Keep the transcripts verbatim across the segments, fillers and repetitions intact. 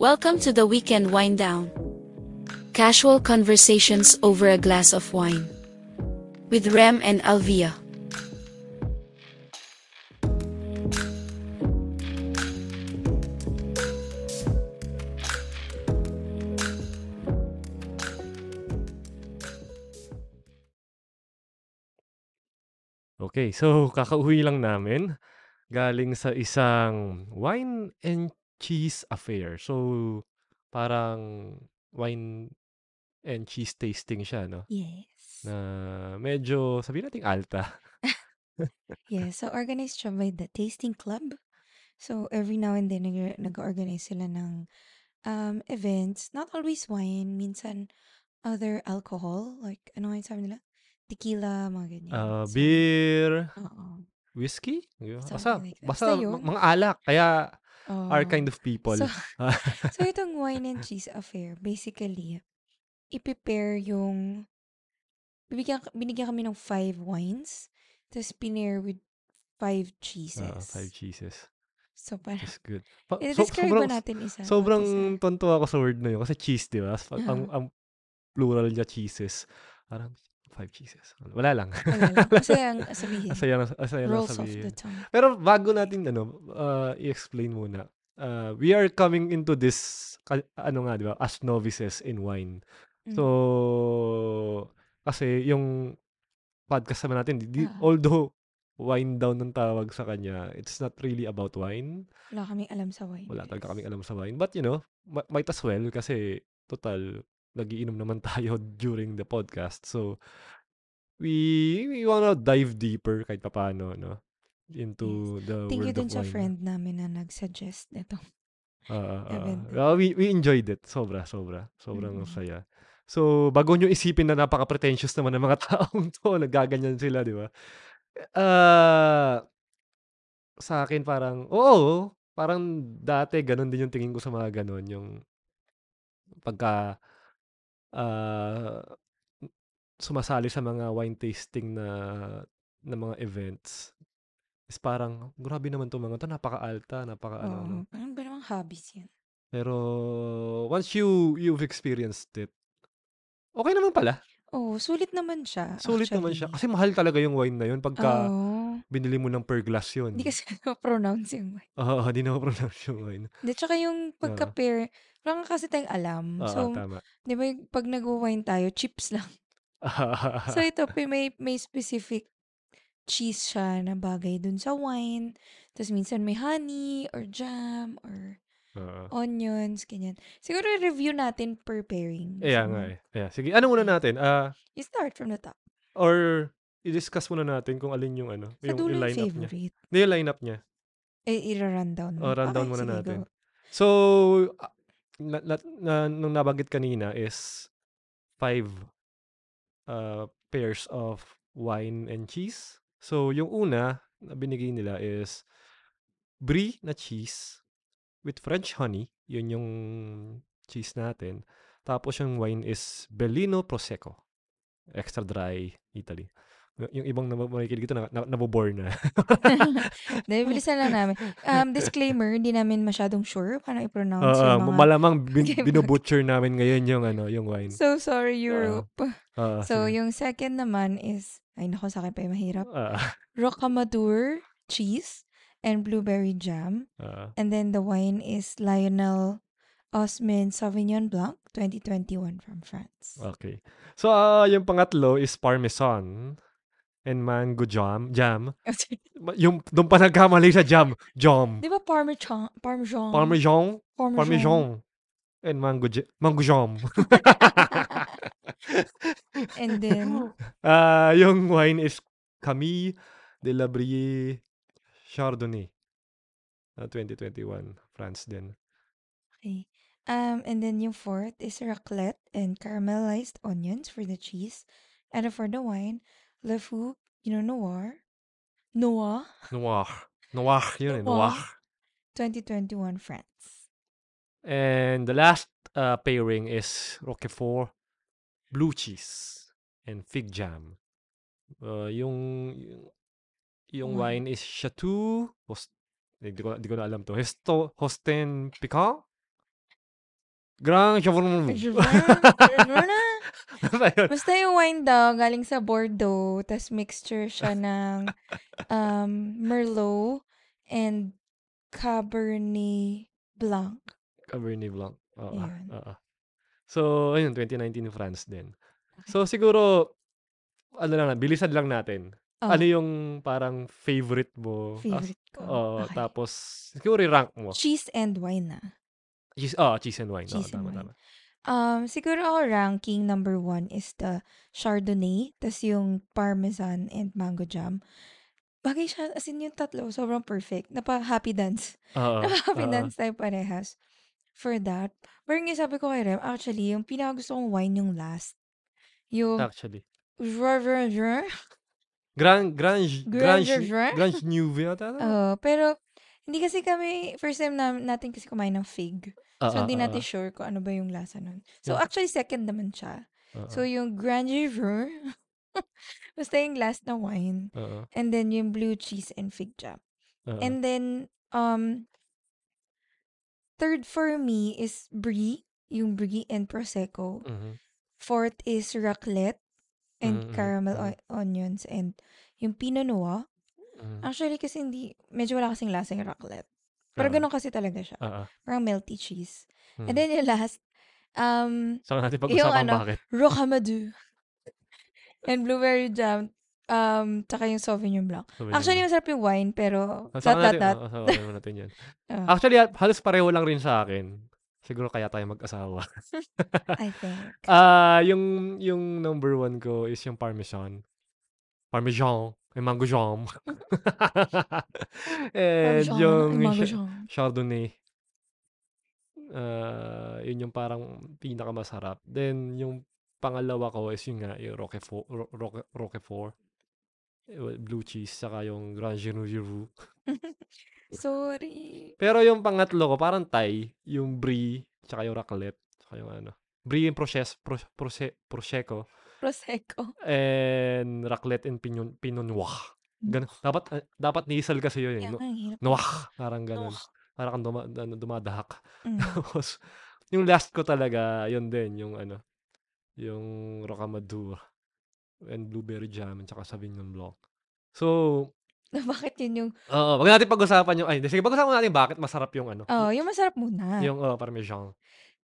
Welcome to the Weekend Wine Down. Casual conversations over a glass of wine. With Rem and Alvia. Okay, so kakauwi lang namin galing sa isang wine and cheese affair. So parang wine and cheese tasting siya, no? Yes. Na medyo, sabi natin, alta. Yeah, so organized siya by the Tasting Club. So every now and then, nag-organize sila ng um, events. Not always wine. Minsan, other alcohol. Like, ano nga yung sabi nila? Tequila, mga ganyan. Uh, so, beer. Oo. Whiskey? Basta, like basta m- mga alak. Kaya, oh, our kind of people. So, so itong wine and cheese affair, basically, i-prepare yung, bibigyan, binigyan kami ng five wines, tapos pinair with five cheeses. Uh, five cheeses. So, parang, that's good. Pa- so, describe sobrang, ba natin isa? Sobrang isa. Tonto ako sa word na yun, kasi cheese, di ba? Uh-huh. Ang, ang plural niya, cheeses. Parang, five cheeses. Wala lang. Wala lang. Asayang sabihin. Asayang, asayang rolls sabihin. Rolls off the tongue. Pero bago natin, ano, uh, i-explain muna. Uh, we are coming into this, uh, ano nga, di ba, as novices in wine. Mm. So, kasi yung podcast naman natin, di, ah. although wine down ng tawag sa kanya, it's not really about wine. Wala kaming alam sa wine. Wala talaga kaming alam sa wine. But, you know, might as well kasi, total, nagiinom naman tayo during the podcast. So, we we wanna dive deeper kahit papaano, no? Into yes. the Thank world of wine. Thank you din sa friend namin na nag-suggest nito. Uh, uh, uh, we we enjoyed it. Sobra, sobra. Sobrang mm. saya. So, bago nyo isipin na napaka-pretentious naman ng mga taong to, nagaganyan sila, di ba? Uh, sa akin, parang, oo, parang dati, ganun din yung tingin ko sa mga ganun. Yung pagka Uh, sumasali sa mga wine tasting na na mga events is parang grabe naman itong mga ito, napaka-alta, napaka-ano. Oh, ano. Parang ba namang hobbies yan? Pero once you you've experienced it, okay naman pala. Oh, sulit naman siya. Sulit actually. naman siya. Kasi mahal talaga yung wine na yun pagka oh. binili mo ng per glass yun. Hindi kasi na-pronounce yung wine. Oo, oh, hindi na-pronounce yung wine. Hindi, tsaka yung pagka-pair, uh. parang kasi tayong alam. Uh, so, tama. Di ba, pag nag-wine tayo, chips lang. Uh, so, ito, may, may specific cheese siya na bagay dun sa wine. Tapos, minsan may honey, or jam, or uh, onions, ganyan. Siguro, review natin per pairing. Yeah, so, nga eh. Yeah. Sige, ano muna natin? Uh, you start from the top. Or, i-discuss muna natin kung alin yung ano. Sa yung, yung line-up niya. Hindi, yung line-up niya. Eh, i-rundown. O, rundown okay, muna sige, natin. Go. So, uh, Na, na, na, nung nabanggit kanina is five uh, pairs of wine and cheese. So, yung una na binigay nila is brie na cheese with French honey. Yun yung cheese natin. Tapos yung wine is Bellino Prosecco. Extra dry, Italy. Yung ibang nakikinig ito, nabobore na. Bilisan lang namin. Um, disclaimer, hindi namin masyadong sure paano i-pronounce uh, yung mga... Malamang bin- binubutcher namin ngayon yung, ano, yung wine. So sorry, Europe. Uh, uh, so sorry. Yung second naman is, ay nako, sa akin pa yung mahirap. Uh, Rocamadour cheese and blueberry jam. Uh, and then the wine is Lionel Osmin Sauvignon Blanc twenty twenty-one from France. Okay. So uh, yung pangatlo is Parmesan and mango jam. Jam. Yung doon pa nagkamali sa jam. Jam. Di ba parmesan? Parmesan. Parmesan. Parmesan. And mango jam. Mango jam. And then? Uh, yung wine is Camille de la brie Chardonnay. Uh, twenty twenty-one. France din. Okay. Um, and then yung fourth is raclette and caramelized onions for the cheese. And for the wine, Le Fou Noir. Noir. Noir. Noir. Yun, Noir. twenty twenty-one, France. And the last uh, pairing is Roquefort, blue cheese, and fig jam. Uh, yung yung, yung mm. wine is Chateau Hosten. Hindi ko, ko na alam to. Hosten Picard? Grand Chabrun Moulin. Basta yung wine daw, galing sa Bordeaux, tas mixture siya ng um, Merlot and Cabernet Blanc. Cabernet Blanc. Oo. Oo. So, ayun, twenty nineteen France din. Okay. So, siguro, ano lang, bilisan lang natin. Oh. Ano yung parang favorite mo? Favorite ko. Oo, okay. Tapos, siguro rank mo. Cheese and wine na. Cheese, oh, cheese and wine. Cheese oh, and tama, wine. Tama. Um, siguro ako ranking number one is the Chardonnay, tas yung Parmesan and Mango Jam. Bagay siya, as in yung tatlo, sobrang perfect. Napa-happy dance. Uh, Napa-happy uh, dance tayo parehas. For that, parang yung sabi ko kay Rem, actually, yung pinakagusto kong wine yung last. Yung... Actually. Grand... Grand... Grand... Grand... Grand... Nouveau. Oo, pero... Hindi kasi kami, first time na, natin kasi kumain ng fig. So, uh, hindi uh, natin uh, sure kung ano ba yung lasa nun. So, yeah. Actually, second naman siya. Uh, so, yung Grand River, basta yung last na wine. Uh, and then, yung blue cheese and fig jam. Uh, and then, um, third for me is Brie, yung Brie and Prosecco. Uh-huh. Fourth is Raclette and uh-huh. caramel o- onions and yung Pinot Noir. Actually, kasi hindi, medyo wala kasing lasa yung raclette. Pero uh-huh. ganun kasi talaga siya. Uh-huh. Parang melty cheese. Hmm. And then yung last, um, saan natin pag-usapang ano, bakit? Rocamadour. And blueberry jam. Um, tsaka yung Sauvignon Blanc. Sauvignon. Actually, masarap yung wine, pero tat-tat-tat. Oh, oh, natin yan. uh-huh. Actually, halos pareho lang rin sa akin. Siguro kaya tayo mag-asawa. I think. Uh, yung, yung number one ko is yung Parmesan. Parmesan. May mango jam. And Parmesan, yung sh- Chardonnay. Uh, yun yung parang pinakamasarap. Then, yung pangalawa ko is yung nga, yung Roquefort. Ro- Ro- Roquefort. Blue cheese, saka yung Grand Genoux. Sorry. Pero yung pangatlo ko, parang Thai. Yung Brie, saka yung Raclette. Saka yung ano. Brie yung Prosecco. Proce- Proce- Prosecco. Prosecco. And Raclette and Pinot Pinot Noir. Ganun. Dapat uh, dapat niisal kasi yun. Yeah, no, noir. Parang ganun. Noir. Parang kang duma, dumadahak. Mm. Tapos, yung last ko talaga, yun din, yung ano, yung Rocamadour and Blueberry Jam and saka Sauvignon Blanc. So, bakit yun yung... Oo, wag natin pag-usapan yung... Ay, sige, pag-usapan natin bakit masarap yung ano. Oo, oh, yung masarap muna. Yung oh, Parmesan.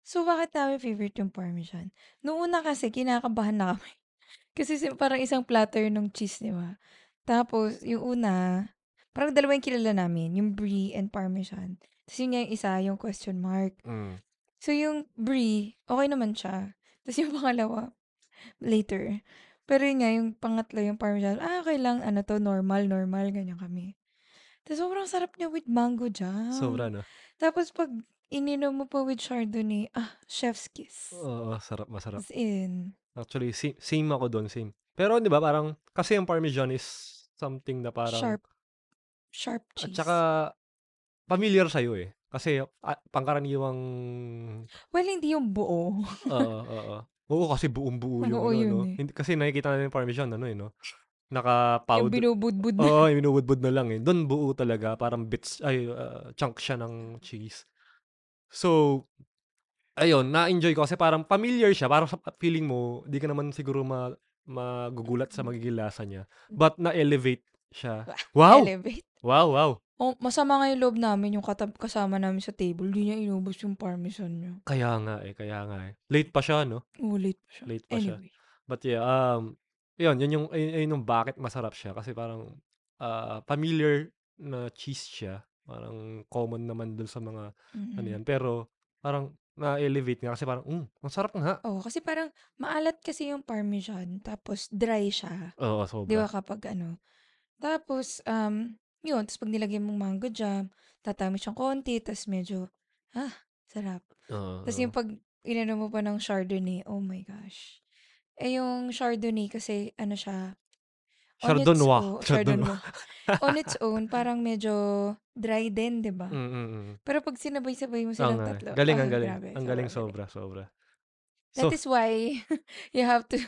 So, bakit namin favorite yung Parmesan? Noong una kasi, kinakabahan na kami. Kasi parang isang platter ng cheese, di ba? Tapos, yung una, parang dalawa yung kilala namin, yung Brie and Parmesan. Tapos yun yung isa, yung question mark. Mm. So, yung Brie, okay naman siya. Tapos yung pangalawa, later. Pero yun nga, yung pangatlo, yung Parmesan, ah, okay lang, ano to, normal, normal, ganyan kami. Tapos, sobrang sarap niya with mango jam. Sobra, no? Tapos, pag... Ininom mo pa with Chardonnay. Ah, chef's kiss. Oo, oh, sarap, masarap. As in. Actually, same, same ako doon, same. Pero, di ba, parang, kasi yung Parmesan is something na parang... Sharp. Sharp cheese. At saka, familiar sa'yo eh. Kasi, ah, pangkaraniwang... Well, hindi yung buo. Oo, oo, oo. Oo, kasi buong-buo yung ano, yun, no? Eh. Kasi nakikita natin yung Parmesan, ano eh, no? Naka-powder. Yung binubudbud na. Oo, yung binubudbud na lang eh. Doon buo talaga, parang bits, ay, uh, chunk siya ng cheese. So, ayun, na-enjoy ko kasi parang familiar siya. Parang feeling mo, di ka naman siguro ma- magugulat sa magiging lasa niya. But na-elevate siya. Wow! Elevate? Wow, wow. Oh, masama nga yung loob namin, yung katab- kasama namin sa table. Hindi niya inubos yung Parmesan niya. Kaya nga eh, kaya nga eh. Late pa siya, no? Oo, oh, late pa siya. Late pa anyway. Siya. But yeah, um, yun, yun yung, yun, yun yung bakit masarap siya. Kasi parang uh, familiar na cheese siya. Parang common naman dun sa mga mm-hmm. ano yan. Pero parang na-elevate nga kasi parang, um, mm, masarap nga. Oo, oh, kasi parang maalat kasi yung Parmesan tapos dry siya. Oo, oh, sobra. Di ba kapag ano. Tapos, um, yun, tapos pag nilagay mong mango jam, tatami siyang konti, tapos medyo, ah, sarap. Uh, tapos uh, yung pag inano mo pa ng Chardonnay, oh my gosh. Eh yung Chardonnay kasi ano siya, Chardonnay. Chardonnay. On its own, parang medyo dry din, di ba? Mm-hmm. Pero pag sinabay-sabay mo silang oh, tatlo. Galing, oh, ang galing. Grabe, ang galing, sobra, sobra. That so, is why you have to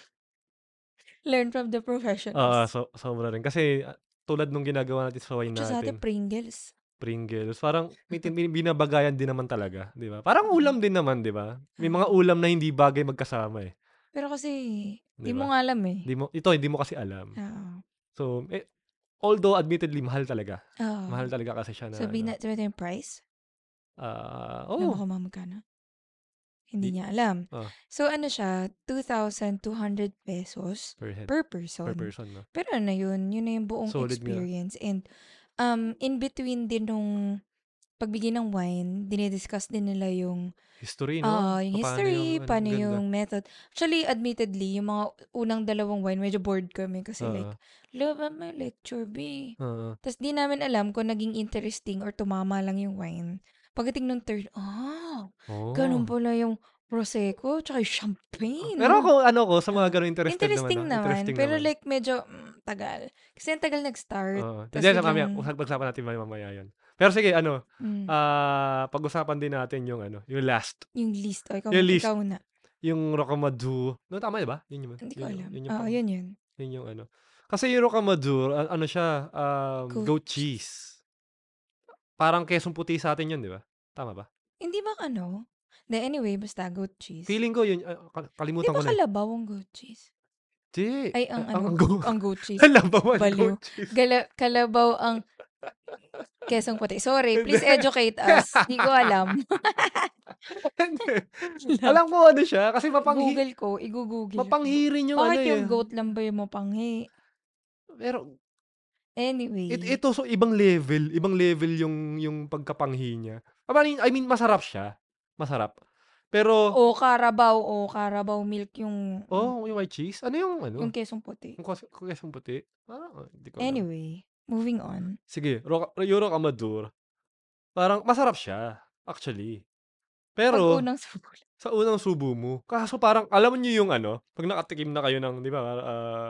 learn from the professionals. Ah, uh, so, sobra rin. Kasi tulad nung ginagawa natin sa wine natin. Sa atin, Pringles. Pringles. Parang may binabagayan din naman talaga, di ba? Parang ulam din naman, di ba? May mga ulam na hindi bagay magkasama eh. Pero kasi, di, di mo nga alam eh. Di mo, ito, hindi mo kasi alam. Oo. So, eh, although admittedly, mahal talaga. Oo. Mahal talaga kasi siya na. So, binat ano, yung price? Ah, uh, oo. Oh. Alam mo magkano? Hindi di, niya alam. Uh, so, ano siya, two thousand two hundred pesos per, head, per person. Per person, no? Pero ano yun, yun na yung buong solid experience. And, Um, in between din nung pagbigay ng wine, dinidiscuss din nila yung history, no? Uh, yung history, paano yung, paano yung method. Actually, admittedly, yung mga unang dalawang wine, medyo bored kami kasi uh, like, love my lecture, B. Uh, Tapos di namin alam kung naging interesting or tumama lang yung wine. Pagdating ng third, oh, oh, ganun pala yung Prosecco, tsaka yung champagne. Pero ako, ano ko, sa mga ganun, interested interesting naman. naman. Interesting pero naman. Pero like, medyo mm, tagal. Kasi yung tagal nag-start. Uh, hindi, biglang... mamaya, pag-usapan natin mamaya yan. Pero sige, ano, mm. uh, pag-usapan din natin yung, ano, yung last. Yung list. O, ikaw, yung list. Ikaw na. Yung Rocamadour. No, tama diba? Yun yun. Hindi ko alam. Oo, yun yun, oh, yun yun. Yun yung ano. Kasi yung Rocamadour, ano siya, um, goat. goat cheese. Parang kesong puti sa atin yun, di ba? Tama ba? Hindi ba ano? De, anyway, basta goat cheese. Feeling ko yun, uh, kalimutan ko na. Di ba kalabaw ang goat cheese? Di. Ay, ang, ang, ano, go- ang goat cheese. Kalabaw ang Baliw. goat cheese. Gala- kalabaw ang kesong puti. Sorry, please educate us. Di ko alam. Alam ko ano siya, kasi mapanghi. Google ko, i-google. Mapanghirin yung Bakit ano yun. Bakit yung goat lang ba yung mapanghi? Pero, anyway. It, ito, so ibang level. Ibang level yung, yung pagkapanghi niya. I mean, masarap siya. Masarap. Pero... O, Carabao. O, Carabao milk yung... O, oh, yung white cheese. Ano yung ano? Yung kesong puti. Yung kesong puti. Ah, hindi ko anyway, alam. Moving on. Sige. Ro- yung Rocamadour. Parang masarap siya. Actually. Pero... Pag unang subo. Sa unang subo mo. Kaso parang, alam niyo yung ano, pag nakatikim na kayo ng, di ba, uh,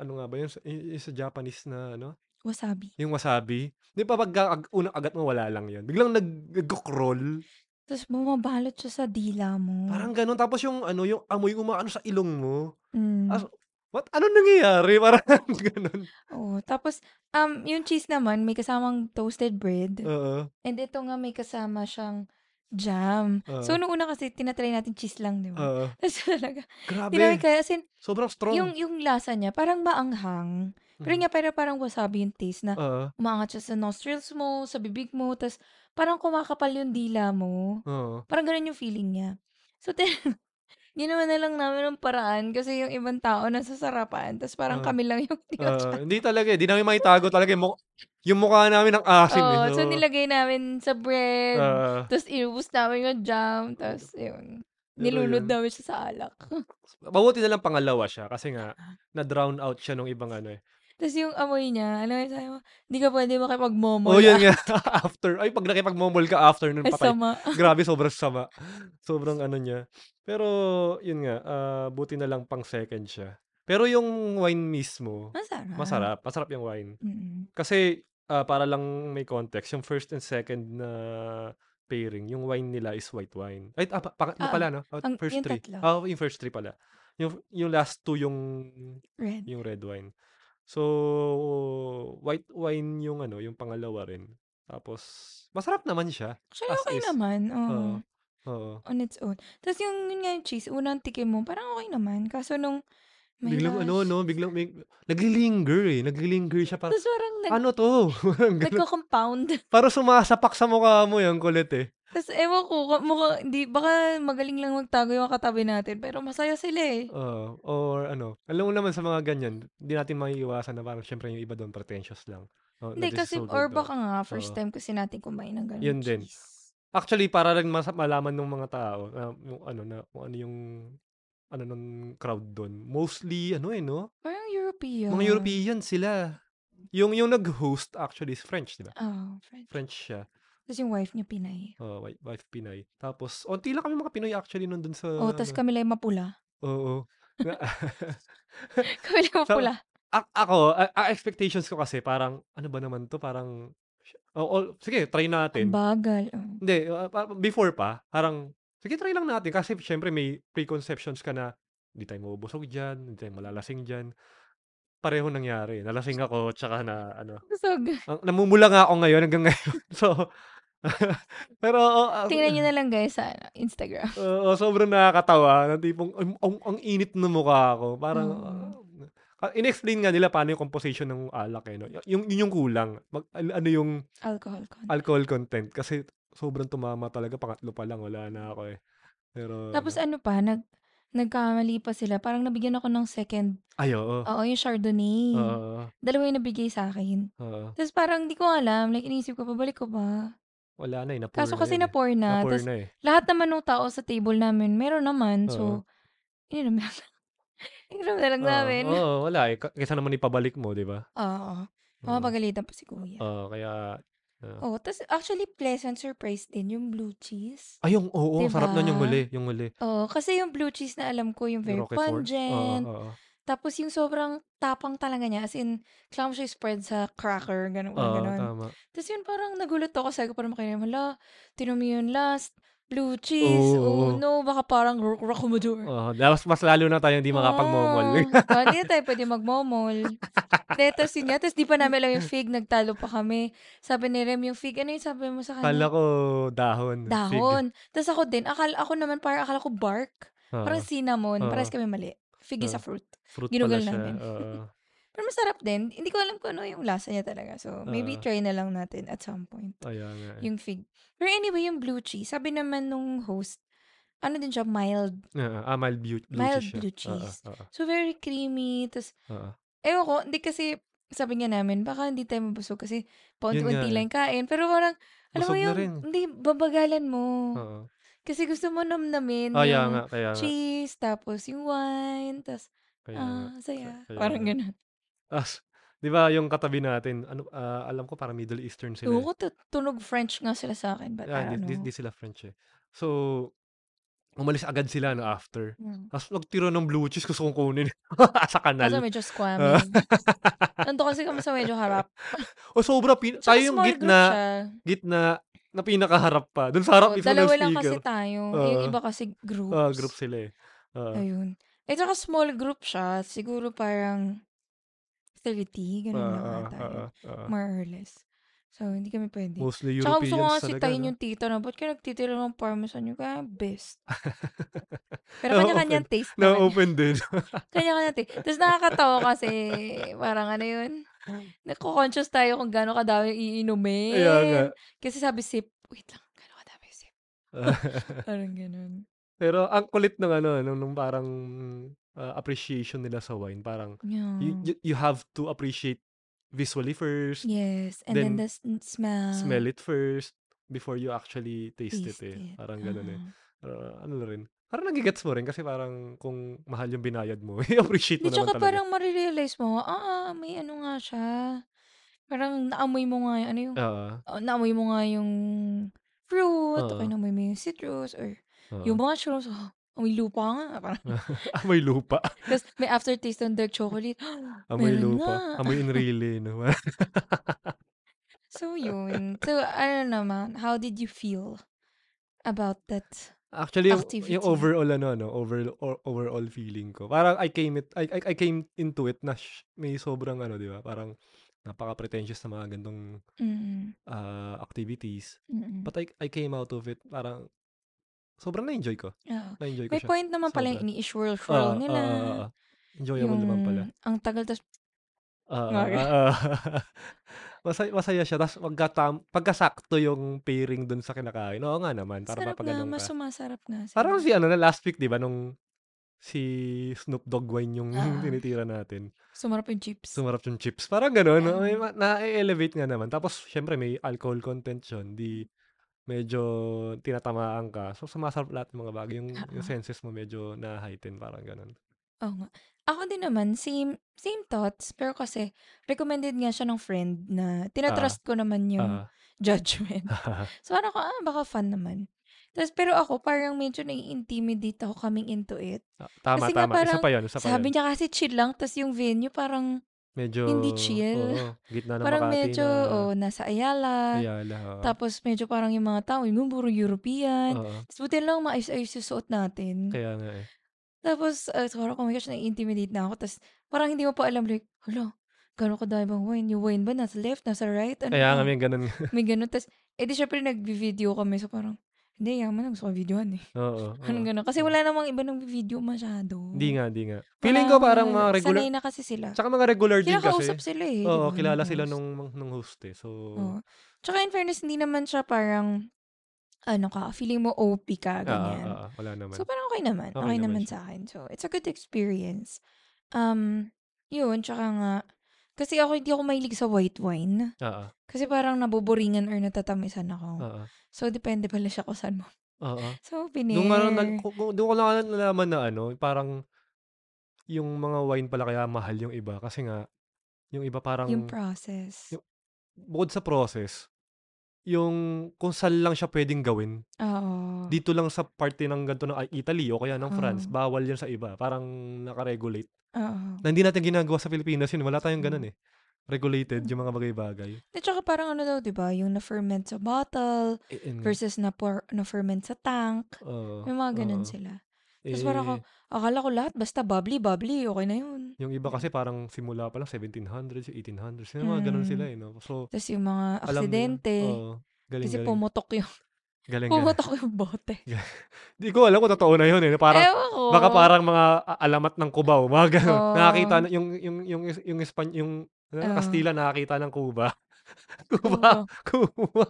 ano nga ba yun? Y- yung sa Japanese na ano? Wasabi. Yung wasabi. Di ba pag ag- unang agat mo, wala lang yun. Biglang nag-croll. Tapos bumabalot siya sa dila mo. Parang ganun. Tapos yung, ano, yung amoy umaano sa ilong mo. Mm. As, what? Ano nangyayari? Parang ganun. Oo. Tapos, um, yung cheese naman, may kasamang toasted bread. Oo. And ito nga, may kasama siyang jam. Uh-oh. So, nung una kasi, tinatry natin cheese lang, di ba? Oo. Tapos talaga. Grabe. Tinawin kaya, as in, sobrang strong. Yung, yung lasa niya, parang maanghang. Pero nga, pero parang wasabi yung taste na uh-huh. umaangat siya sa nostrils mo, sa bibig mo, tas parang kumakapal yung dila mo. Uh-huh. Parang ganun yung feeling niya. So, tin- ginawa na lang namin ng paraan kasi yung ibang tao nasasarapan, tas parang uh-huh. kami lang yung uh-huh. Hindi talaga, hindi namin maitago talaga yung, mu- yung mukha namin ng asim. Oh, eh, so, nilagay namin sa bread, uh-huh. tas inubos namin yung jam, tas yun. Nilulod daw siya sa alak. Mabuti na lang pangalawa siya kasi nga, na-drown out siya nung ibang ano eh. Tapos yung amoy niya, alam mo, sabi mo, hindi ka pwede makipag-momol. Oh, yun nga. After. Ay, pag nakipag-momol ka after nun, patay. Sama. Grabe, sobrang sama. Sobrang ano niya. Pero, yun nga, uh, buti na lang pang second siya. Pero yung wine mismo, masarap. Masarap. Masarap yung wine. Mm-hmm. Kasi, uh, para lang may context, yung first and second na pairing, yung wine nila is white wine. Ay, ah, pa, pa, ah, pala, no? Oh, ang, first three. Oh, yung first three pala. Yung, yung last two, yung red, yung red wine. So, white wine yung ano, yung pangalawa rin. Tapos, masarap naman siya. Actually, okay is. naman. Oh. Uh, uh, on its own. Tapos yung, yun nga yung cheese, unang tikim mo, parang okay naman. Kaso nung, may biglang, ano, no, biglang, may, naglilinger eh. Naglilinger siya. Parang, parang nag, ano to? Nagko-compound. Parang sumasapak sa mukha mo yung kulit eh. Tapos, ewan ko, mukha, di, baka magaling lang magtago yung katabi natin, pero masaya sila eh. Oo, uh, or ano, alam mo naman sa mga ganyan, hindi natin maiiwasan na parang syempre yung iba doon pretentious lang. Oh, hindi, kasi, so or baka nga, first uh, time kasi natin kumain ng ganyan. Yun cheese. Din. Actually, para lang mas, malaman ng mga tao, uh, yung ano na, kung ano yung, ano nung crowd doon. Mostly, ano eh, no? Parang European. Mga European sila. Yung, yung nag-host actually is French, di ba? Oo, oh, French. French siya. Tapos yung wife niya, Pinay. Oo, oh, wife, wife Pinay. Tapos, onti lang kami mga Pinoy actually nun dun sa... Oo, oh, tapos ano, kami lang mapula. Oo. Oh, oh. Kami lang mapula. So, a- ako, a- a- expectations ko kasi parang, ano ba naman to? Parang, oh, oh, sige, try natin. Ang bagal. Oh. Hindi, uh, before pa, parang, sige, try lang natin. Kasi syempre may preconceptions ka na, hindi tayo mabubusog dyan, hindi tayo malalasing dyan. pareho nangyari. Nalasing ako, tsaka na, ano. Busog. Ang- namumula nga ako ngayon, hanggang ngayon. So, pero, uh, tingnan nyo na lang guys sa ano, Instagram. Uh, sobrang nakakatawa. Ng tipong, ang, ang, ang init na mukha ako. Parang, mm. uh, in-explain nga nila paano yung composition ng alak. Eh, no? Yung, yun yung kulang. Mag, ano yung alcohol content. Alcohol content. Kasi, sobrang tumama talaga. Pangatlo pa lang, wala na ako eh. Pero, tapos ano pa, nag, nagkamali pa sila. Parang nabigyan ako ng second. Ay, oo. Oo, yung Chardonnay. Oo. Dalawa yung nabigay sa akin. Oo. Tapos parang di ko alam. Like, inisip ko, pabalik ko ba? Wala na eh. Na-pour kaso na kasi na-pour na. na-pour Tapos, na eh. Lahat naman ng tao sa table namin, meron naman. Oo. So, ininom na lang. ininom na lang oo. namin. Oo, wala eh. Kaysa naman ipabalik mo, di ba? Oo. Mamapagalitan pa si Kuya. Oo, kaya... Uh, oh, tas actually pleasant surprise din yung blue cheese. Ay, yung oo, oh, oh, diba? Sarap na yung huli, yung huli. Oh, kasi yung blue cheese na alam ko yung very pungent. Oh, oh, oh. Tapos yung sobrang tapang talaga niya as in clam siya spread sa cracker ganun oh, ganun. Tama. Tapos yun parang nagulat ako sa ko parang makinig hala, tinom yun last blue cheese. Oh, oh, oh no, baka parang Rocamadour. Oh, mas, mas lalo na tayo hindi oh, makapagmomol. Hindi na tayo pwede magmomol. Tapos yun nga, tapos di pa namin alam yung fig, nagtalo pa kami. Sabi ni Rem, yung fig, ano yung sabi mo sa kanya? Akala ko dahon. Dahon. Tapos ako din, akala, ako naman parang akala ko bark. Uh-huh. Parang cinnamon. Uh-huh. Parehas kami mali. Fig is uh-huh. a fruit. Fruit ginugal pala namin. Uh-huh. Pero masarap din. Hindi ko alam kung ano yung lasa niya talaga. So, maybe uh-huh. try na lang natin at some point. Ayan, ayan. Yung fig. Pero anyway, yung blue cheese, sabi naman nung host, ano din siya, mild. Uh-huh. Ah, mild blue, blue mild cheese. Mild blue cheese. Uh-huh. Uh-huh. So, very creamy. Tapos, uh-huh. ewan ko, hindi kasi, sabi nga namin, baka hindi tayo mabusog kasi paunti-unti lang kain. Pero parang, alam mo yung, hindi, babagalan mo. Oo. Kasi gusto mo namnamin oh, yung nga, kaya cheese, nga. Tapos yung wine, tapos, ah, nga. saya. Kaya parang nga. Ganun. As, di ba yung katabi natin, ano, uh, alam ko parang Middle Eastern sila. Oo, tunog French nga sila sa akin. But yeah, di, di, di sila French eh. So, umalis agad sila no after. Mm. Tapos nagtira ng blue cheese gusto kong kunin sa kanal. Kasi medyo squammy. Nandun kasi kami sa medyo harap. O sobra, pin- tayo yung gitna, gitna na pinakaharap pa. Doon sa harap oh, is dalawa lang speaker. Kasi tayo. Uh, yung iba kasi groups. Uh, group sila eh. Uh, Ayun. Eh, saka small group siya. Siguro parang thirty, ganun uh, lang na tayo. Uh, uh, uh, More or less. So, hindi kami pwede. Mostly Europeans talaga. Tsaka gusto ko nga sitahin yung tita na, ba't kayo nagtitira ng parmesan nyo? Kaya best. Pero kanya-kanyang taste naman. Na-open din. Kanya-kanyang taste. Tapos nakakatawa kasi, parang ano yun, naku-conscious tayo kung gano'ng kadami iinumin. Ayan, kasi sabi sip, wait lang, gano'ng kadami sip. Parang ganun. Pero ang kulit ng ano, nung, nung parang uh, appreciation nila sa wine. Parang, yeah. you, you have to appreciate visually first. Yes, and then, then the smell. Smell it first before you actually taste, taste it eh. It. Parang ganun uh-huh. eh. Uh, ano na rin. Parang nagigets mo rin kasi parang kung mahal yung binayad mo, i-appreciate mo di naman talaga. Di tsaka parang marirealize mo, ah, may ano nga siya. Parang naamoy mo nga yung, ano yung, uh-huh. uh, naamoy mo nga yung fruit, uh-huh. o naamoy mo yung citrus, or uh-huh. yung mushrooms, oh. Amoy lupa nga. Parang, amoy lupa. Tapos may aftertaste ng dark chocolate. amoy lupa. amoy enrile. No? So yun. So ano naman, how did you feel about that actually, activity? Actually, yung overall ano, no? Over, or, overall feeling ko. Parang I came, it, I, I, I came into it na sh- may sobrang ano, di ba? Parang napaka-pretentious na mga gandong mm-hmm. uh, activities. Mm-hmm. But I, I came out of it parang sobrang na-enjoy ko. Oh. Na-enjoy ko may siya. Point naman sobra. Pala yung ini-swirl-swirl uh, nila. Uh, uh, uh, enjoyable yung, naman pala. Ang tagal, tas... Uh, okay. uh, uh, masaya, masaya siya. Tas pagkatam, pagkasakto yung pairing dun sa kinakain. Oo nga naman. Para sarap nga, mas sumasarap nga. Sarap. Parang si ano na last week, di ba, nung si Snoop Dogg wine yung uh, tinitira natin. Sumarap yung chips. Sumarap yung chips. Parang gano'n. Yeah. No? Na-elevate nga naman. Tapos, syempre, may alcohol content yun. Di... medyo tinatamaan ka. So, sumasarap lahat ng mga bagay. Yung, yung senses mo medyo na-heighten. Parang ganun. Oo nga. Ako din naman, same same thoughts. Pero kasi, recommended nga siya ng friend na tinatrust ah, ko naman yung ah, judgment. Ah, so, parang ko, ah, baka fun naman. Tapos, pero ako, parang medyo nai-intimidate ako coming into it. Ah, tama, kasi tama. Nga parang, isa pa yun. Isa pa sabi yun. Niya kasi chill lang. Tapos yung venue parang medyo, hindi chill. Oh, gitna ng parang Makati medyo, na, oh, nasa Ayala. Ayala, oh. Tapos medyo parang yung mga tao, yung puro European. Oh. Tapos buti lang maayos-ayos yung suot natin. Kaya nga eh. Tapos, uh, parang, oh my gosh, nai-intimidate na ako. Tapos, parang hindi mo pa alam, like, hala, gano'n ko dahil bang wine? Yung wine ba? Nasa left? Nasa right? Ano Kaya nga, may ganun. may ganun. Tapos, edi syempre, nag-video kami. So, parang, hindi, yaman, gusto ko videohan eh. Oo. oo. Anong gano'n. Kasi wala namang iba ng video masyado. Di nga, di nga. Feeling ko parang mga regular. Sanay na kasi sila. Tsaka mga regular din kasi. Kinakausap sila eh. Oo, diba? Kilala sila nung, nung host eh. So, oo. Tsaka in fairness, hindi naman siya parang, ano ka, feeling mo O P ka, ganyan. Ah, ah, ah, wala naman. So, parang okay naman. Okay, okay naman siya. Sa akin. So, it's a good experience. Um, yun, tsaka nga, kasi ako, hindi ako mahilig sa white wine. Ah, ah. Kasi parang nabuboringan or natatamisan ako. Ah, ah. So, depende pala siya kung saan mo. Ah, ah. So, piner. Doon ko lang nalaman na ano, parang yung mga wine pala kaya mahal yung iba. Kasi nga, yung iba parang... Yung process. Yung, bukod sa process, yung kung saan lang siya pwedeng gawin. Oo. Dito lang sa parte ng ganito ng Italy o kaya ng France, Oo. bawal yan sa iba. Parang nakaregulate. Oo. Na hindi natin ginagawa sa Pilipinas yun. Wala tayong ganun eh. Regulated yung mga bagay-bagay. At saka parang ano daw, di ba? Yung na-ferment sa bottle eh, eh, versus na-pour, na-ferment sa tank. Uh, May mga ganun uh, sila. Tapos eh, parang ako, akala ko lahat, basta bubbly-bubbly, okay na yun. Yung iba kasi parang simula pa lang, seventeen hundreds, eighteen hundreds, yung mga mm. ganun sila eh. No? So, tapos yung mga aksidente, oh, galing, kasi galing. Pumutok yung, galing, pumutok galing. Yung bote. Di ko alam kung totoo na yun eh. Parang, baka parang mga alamat ng Cubao, mga ganun. Oh. Nakakita, yung, yung, yung, yung, Espan- yung Uh, Kastila nakakita ng Cuba. Cuba. Oh. Cuba.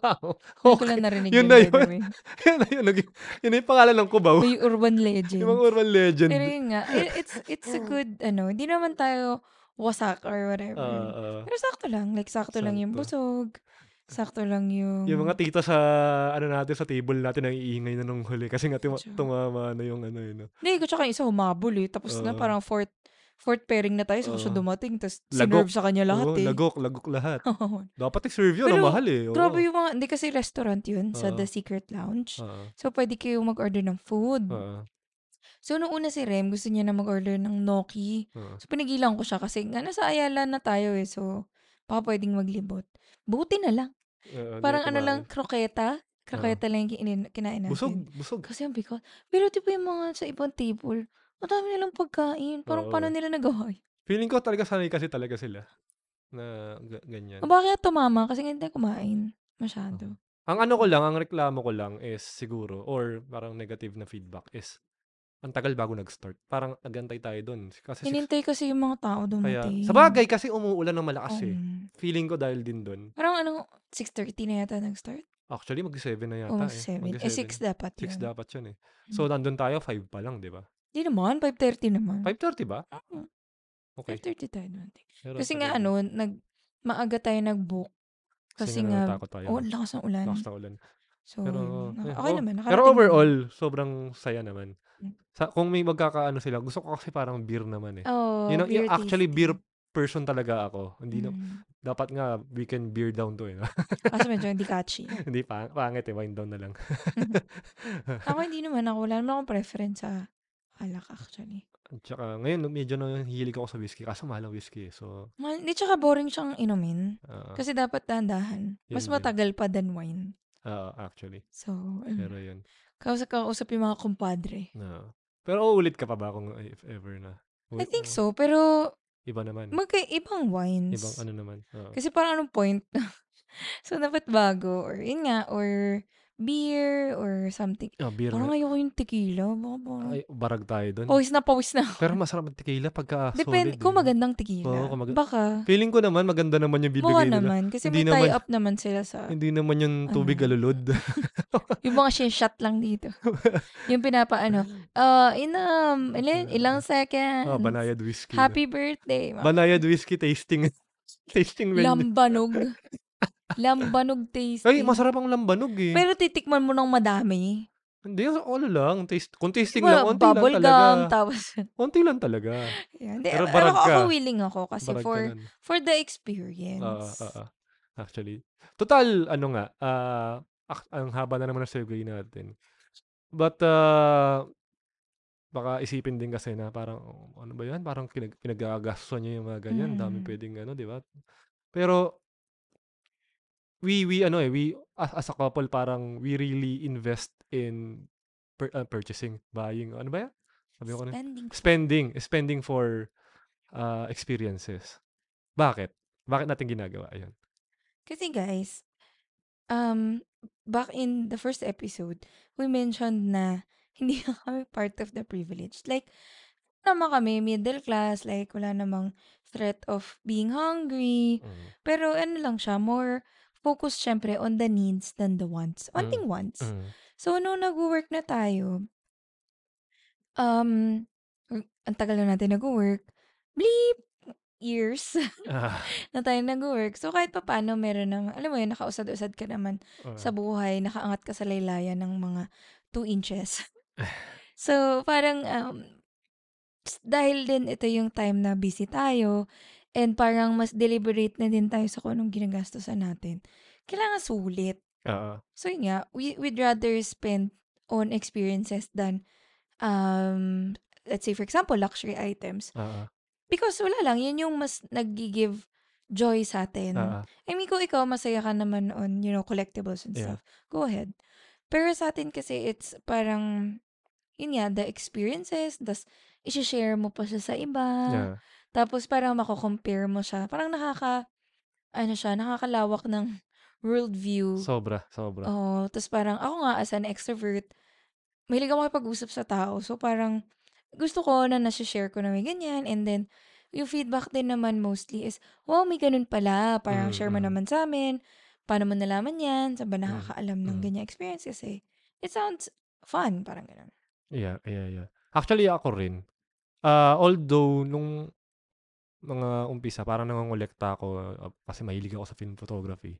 Okay. Yun, yun na yun. yun na yun. Yun na yung pangalan ng Cuba. Yung urban legend. Yung urban legend. Pero yun nga, it's, it's a good, ano, hindi naman tayo wasak or whatever. Uh, uh, Pero sakto lang. Like, sakto, sakto lang yung busog. Sakto lang yung... Yung mga tita sa, ano natin, sa table natin, ang iingay na nung huli. Kasi nga tumama na yung ano yun. Hindi, ko tsaka yung isa humabol eh. Tapos uh, na parang fourth Fourth pairing na tayo, so uh, siya dumating, tapos sinerve sa kanya lahat oh, eh. Lagok, lagok lahat. Dapat i-serve yun, ang mahal eh. Oh. Grabe yung mga, hindi kasi restaurant yun, uh, sa The Secret Lounge. Uh, so, pwede kayo mag-order ng food. Uh, so, nung una si Rem, gusto niya na mag-order ng gnocchi. Uh, so, pinigilan ko siya kasi nga nasa Ayala na tayo eh, so, baka pwedeng maglibot. Buti na lang. Uh, Parang ano lang, kroketa. Kroketa uh, lang yung kinain natin. Busog, busog. Kasi ang bikot. Pero di ba yung mga sa ibang table, ang dami nilang pagkain. Parang Oo. paano nila nagawa? Feeling ko talaga sanay kasi talaga sila. Na g- ganyan. O bakit tumama? Kasi hindi kumain. Masyado. Uh-huh. Ang ano ko lang, ang reklamo ko lang is siguro, or parang negative na feedback is, ang tagal bago nag-start. Parang nagantay tayo dun. Kasi hinintay six... kasi yung mga tao dumating. Kaya, sa bagay, kasi umuulan ng malakas um, eh. Feeling ko dahil din dun. Parang ano, six thirty na yata nag-start? Actually, mag-seven na yata oh, eh. Mag-seven. Eh, six dapat yun. six dapat yun eh. So, nandun tayo, five pa lang, di ba? Di naman, five thirty naman. five thirty ba? Oo. Okay. five thirty tayo naman. Kasi nga ano, nag, maaga tayo nag-book. Kasi, kasi nga, nga oh, lakas ng ulan. Lakas ng ulan. So, pero, okay, okay naman. Pero overall, naman. Sobrang saya naman. Sa, kung may magkakaano sila, gusto ko kasi parang beer naman eh. Oh, you know, beer actually, tasty. Beer person talaga ako. Hindi mm. na, dapat nga, we can beer down to eh. No? Kasi medyo hindi catchy. Hindi, pang, pangit eh. Wine down na lang. Ako hindi naman. Ako, wala naman akong preference sa alak actually. Tsaka ngayon medyo nahihilig ako sa whiskey kasi mahal ang whiskey. So, mahal, di tsaka boring siyang inumin. Uh, kasi dapat dahan-dahan. Mas matagal yun. Pa than wine. Oo, uh, actually. So, um, pero yun. Kausap ka usap yung mga kumpadre. No. Pero uulit ka pa ba kung if ever na? Ulit, I think uh, so, pero iba naman. Magkaibang wines. Ibang ano naman. Uh, kasi parang anong point? So, dapat bago or yun nga or beer or something. Oh, beer parang ayoko yung tequila. Ay, barag tayo dun. Pawis na, pawis na. Pero masarap ang tequila pagka depende, solid. Kung magandang tequila. Oo, mag- baka. Feeling ko naman, maganda naman yung bibigay nila. Naman, kasi hindi may tie naman, up naman sila sa... Hindi naman yung tubig ano, alulod. Yung mga shot lang dito. Yung pinapaano. Uh, inam, ilan, ilang seconds. Oh, banayad whiskey. Happy na. Birthday. Mama. Banayad whiskey tasting. Tasting window. Lambanog. Lambanog tasting. Ay, masarap ang lambanog eh. Pero titikman mo ng madami. Hindi, all lang. Taste, kung tasting diba, lang, unti lang talaga. Bubble gum, tapos. Unti lang talaga. Yeah, di, pero barag ka. Ako willing ako kasi barag for for the experience. Uh, uh, uh, actually. Total, ano nga, uh, ang haba na naman na segue natin. But, uh, baka isipin din kasi na parang, oh, ano ba yan? Parang kinag- kinagagasto niya yung mga ganyan. Mm. Dami pwedeng ano, di ba? Pero, we we ano eh we as, as a couple parang we really invest in per, uh, purchasing buying ano ba yan Sabi ko na, spending. Spending. Spending for uh, experiences. Bakit? Bakit natin ginagawa yun? Kasi guys, um, back in the first episode, we mentioned na hindi kami part of the privileged. Like, naman kami middle class, like wala namang threat of being hungry. Mm. Pero ano lang siya, more focus syempre on the needs than the wants. Onting mm. wants. Mm. So, nung nag-work na tayo, um, ang tagal na natin nag-work, bleep! years ah. na tayo nag-work. So, kahit pa paano, meron ng, alam mo yun, nakausad-usad ka naman uh. sa buhay, nakaangat ka sa laylayan ng mga two inches. So, parang, um, dahil din ito yung time na busy tayo, and parang mas deliberate na din tayo sa kung anong ginagastosan natin. Kailangan sulit. Uh. So, yun nga, we, we'd rather spend on experiences than, um, let's say, for example, luxury items. Uh. Because wala lang, yun yung mas nag-give joy sa atin. Uh-huh. I mean, kung ikaw, masaya ka naman on, you know, collectibles and yeah. stuff. Go ahead. Pero sa atin kasi, it's parang, yun nga, the experiences, tas isi-share mo pa siya sa iba. Yeah. Tapos parang mako-compare mo siya. Parang nakaka, ano siya, nakakalawak ng worldview. Sobra, sobra. Oo, tas parang, ako nga, as an extrovert, mahilig ako makipag-usap sa tao. So parang, gusto ko na nasi-share ko na may ganyan. And then, yung feedback din naman mostly is, wow, may ganun pala. Parang mm-hmm. share mo naman sa amin. Paano mo nalaman yan? Saan ba nakakaalam mm-hmm. ng ganyan experience? Kasi it sounds fun. Parang ganun. Yeah, yeah, yeah. Actually, ako rin. Uh, although, nung mga umpisa, parang nangongolekta ako, uh, kasi mahilig ako sa film photography,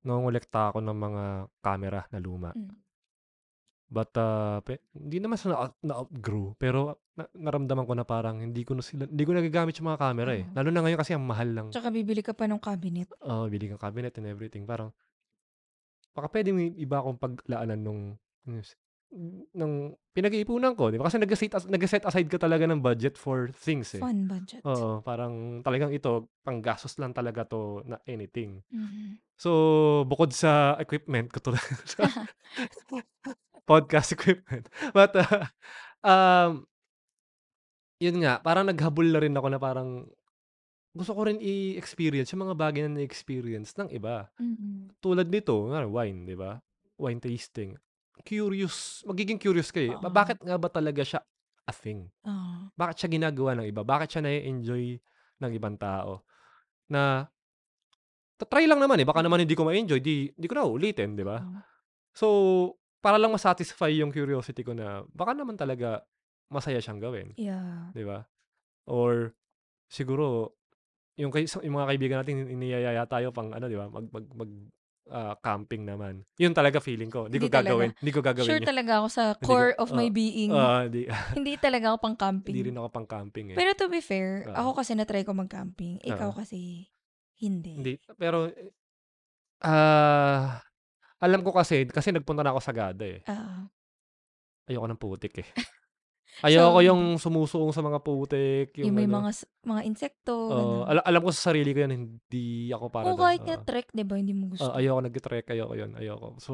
nangongolekta ako ng mga camera na luma. Mm. But, uh, pe, hindi naman sa na- na-outgrow. Pero, na- naramdaman ko na parang hindi ko na sila, hindi ko nagagamit yung mga camera eh. Lalo na ngayon kasi ang mahal lang. Tsaka bibili ka pa ng cabinet. Oo, uh, bibili ka ng cabinet and everything. Parang, baka pwede may iba akong paglaanan nung, nung pinag-iipunan ko. Diba? Kasi nag-set, as- nag-set aside ka talaga ng budget for things eh. Fun budget. Oo, uh, parang talagang ito, panggastos lang talaga to na anything. Mm-hmm. So, bukod sa equipment ko to lang. Podcast equipment. But, uh, um, yun nga, parang naghabol na rin ako na parang gusto ko rin i-experience yung mga bagay na na-experience ng iba. Mm-hmm. Tulad nito, wine, di ba? Wine tasting. Curious, magiging curious kayo. Uh-huh. Bakit nga ba talaga siya a thing? Uh-huh. Bakit siya ginagawa ng iba? Bakit siya na-enjoy ng ibang tao? Na, try lang naman eh. Baka naman hindi ko ma-enjoy, di, di ko na ulitin, di ba? Uh-huh. So, para lang masatisfy yung curiosity ko na baka naman talaga masaya siyang gawin. Yeah. Di ba? Or siguro, yung, kay, yung mga kaibigan natin, iniyayaya tayo pang ano, di ba? Mag, mag, mag uh, camping naman. Yun talaga feeling ko. Hindi ko gagawin. Hindi ko gagawin. Sure yun. Talaga ako sa core ko, of uh, my being. Uh, di, hindi talaga ako pang camping. Hindi rin ako pang camping eh. Pero to be fair, uh, ako kasi na-try ko mag camping. Ikaw uh, kasi hindi. Hindi. Pero, ah... Uh, alam ko kasi, kasi nagpunta na ako sa Gada eh. Uh-huh. Ayoko ng putik eh. Ayoko so, yung sumusuong sa mga putik. Yung, yung may ano, mga mga insekto. Uh, al- alam ko sa sarili ko yun, hindi ako para. O kahit nga uh, trek, di ba? Hindi mo gusto. Uh, ayoko nag-trek, ayoko yun, ayoko. So,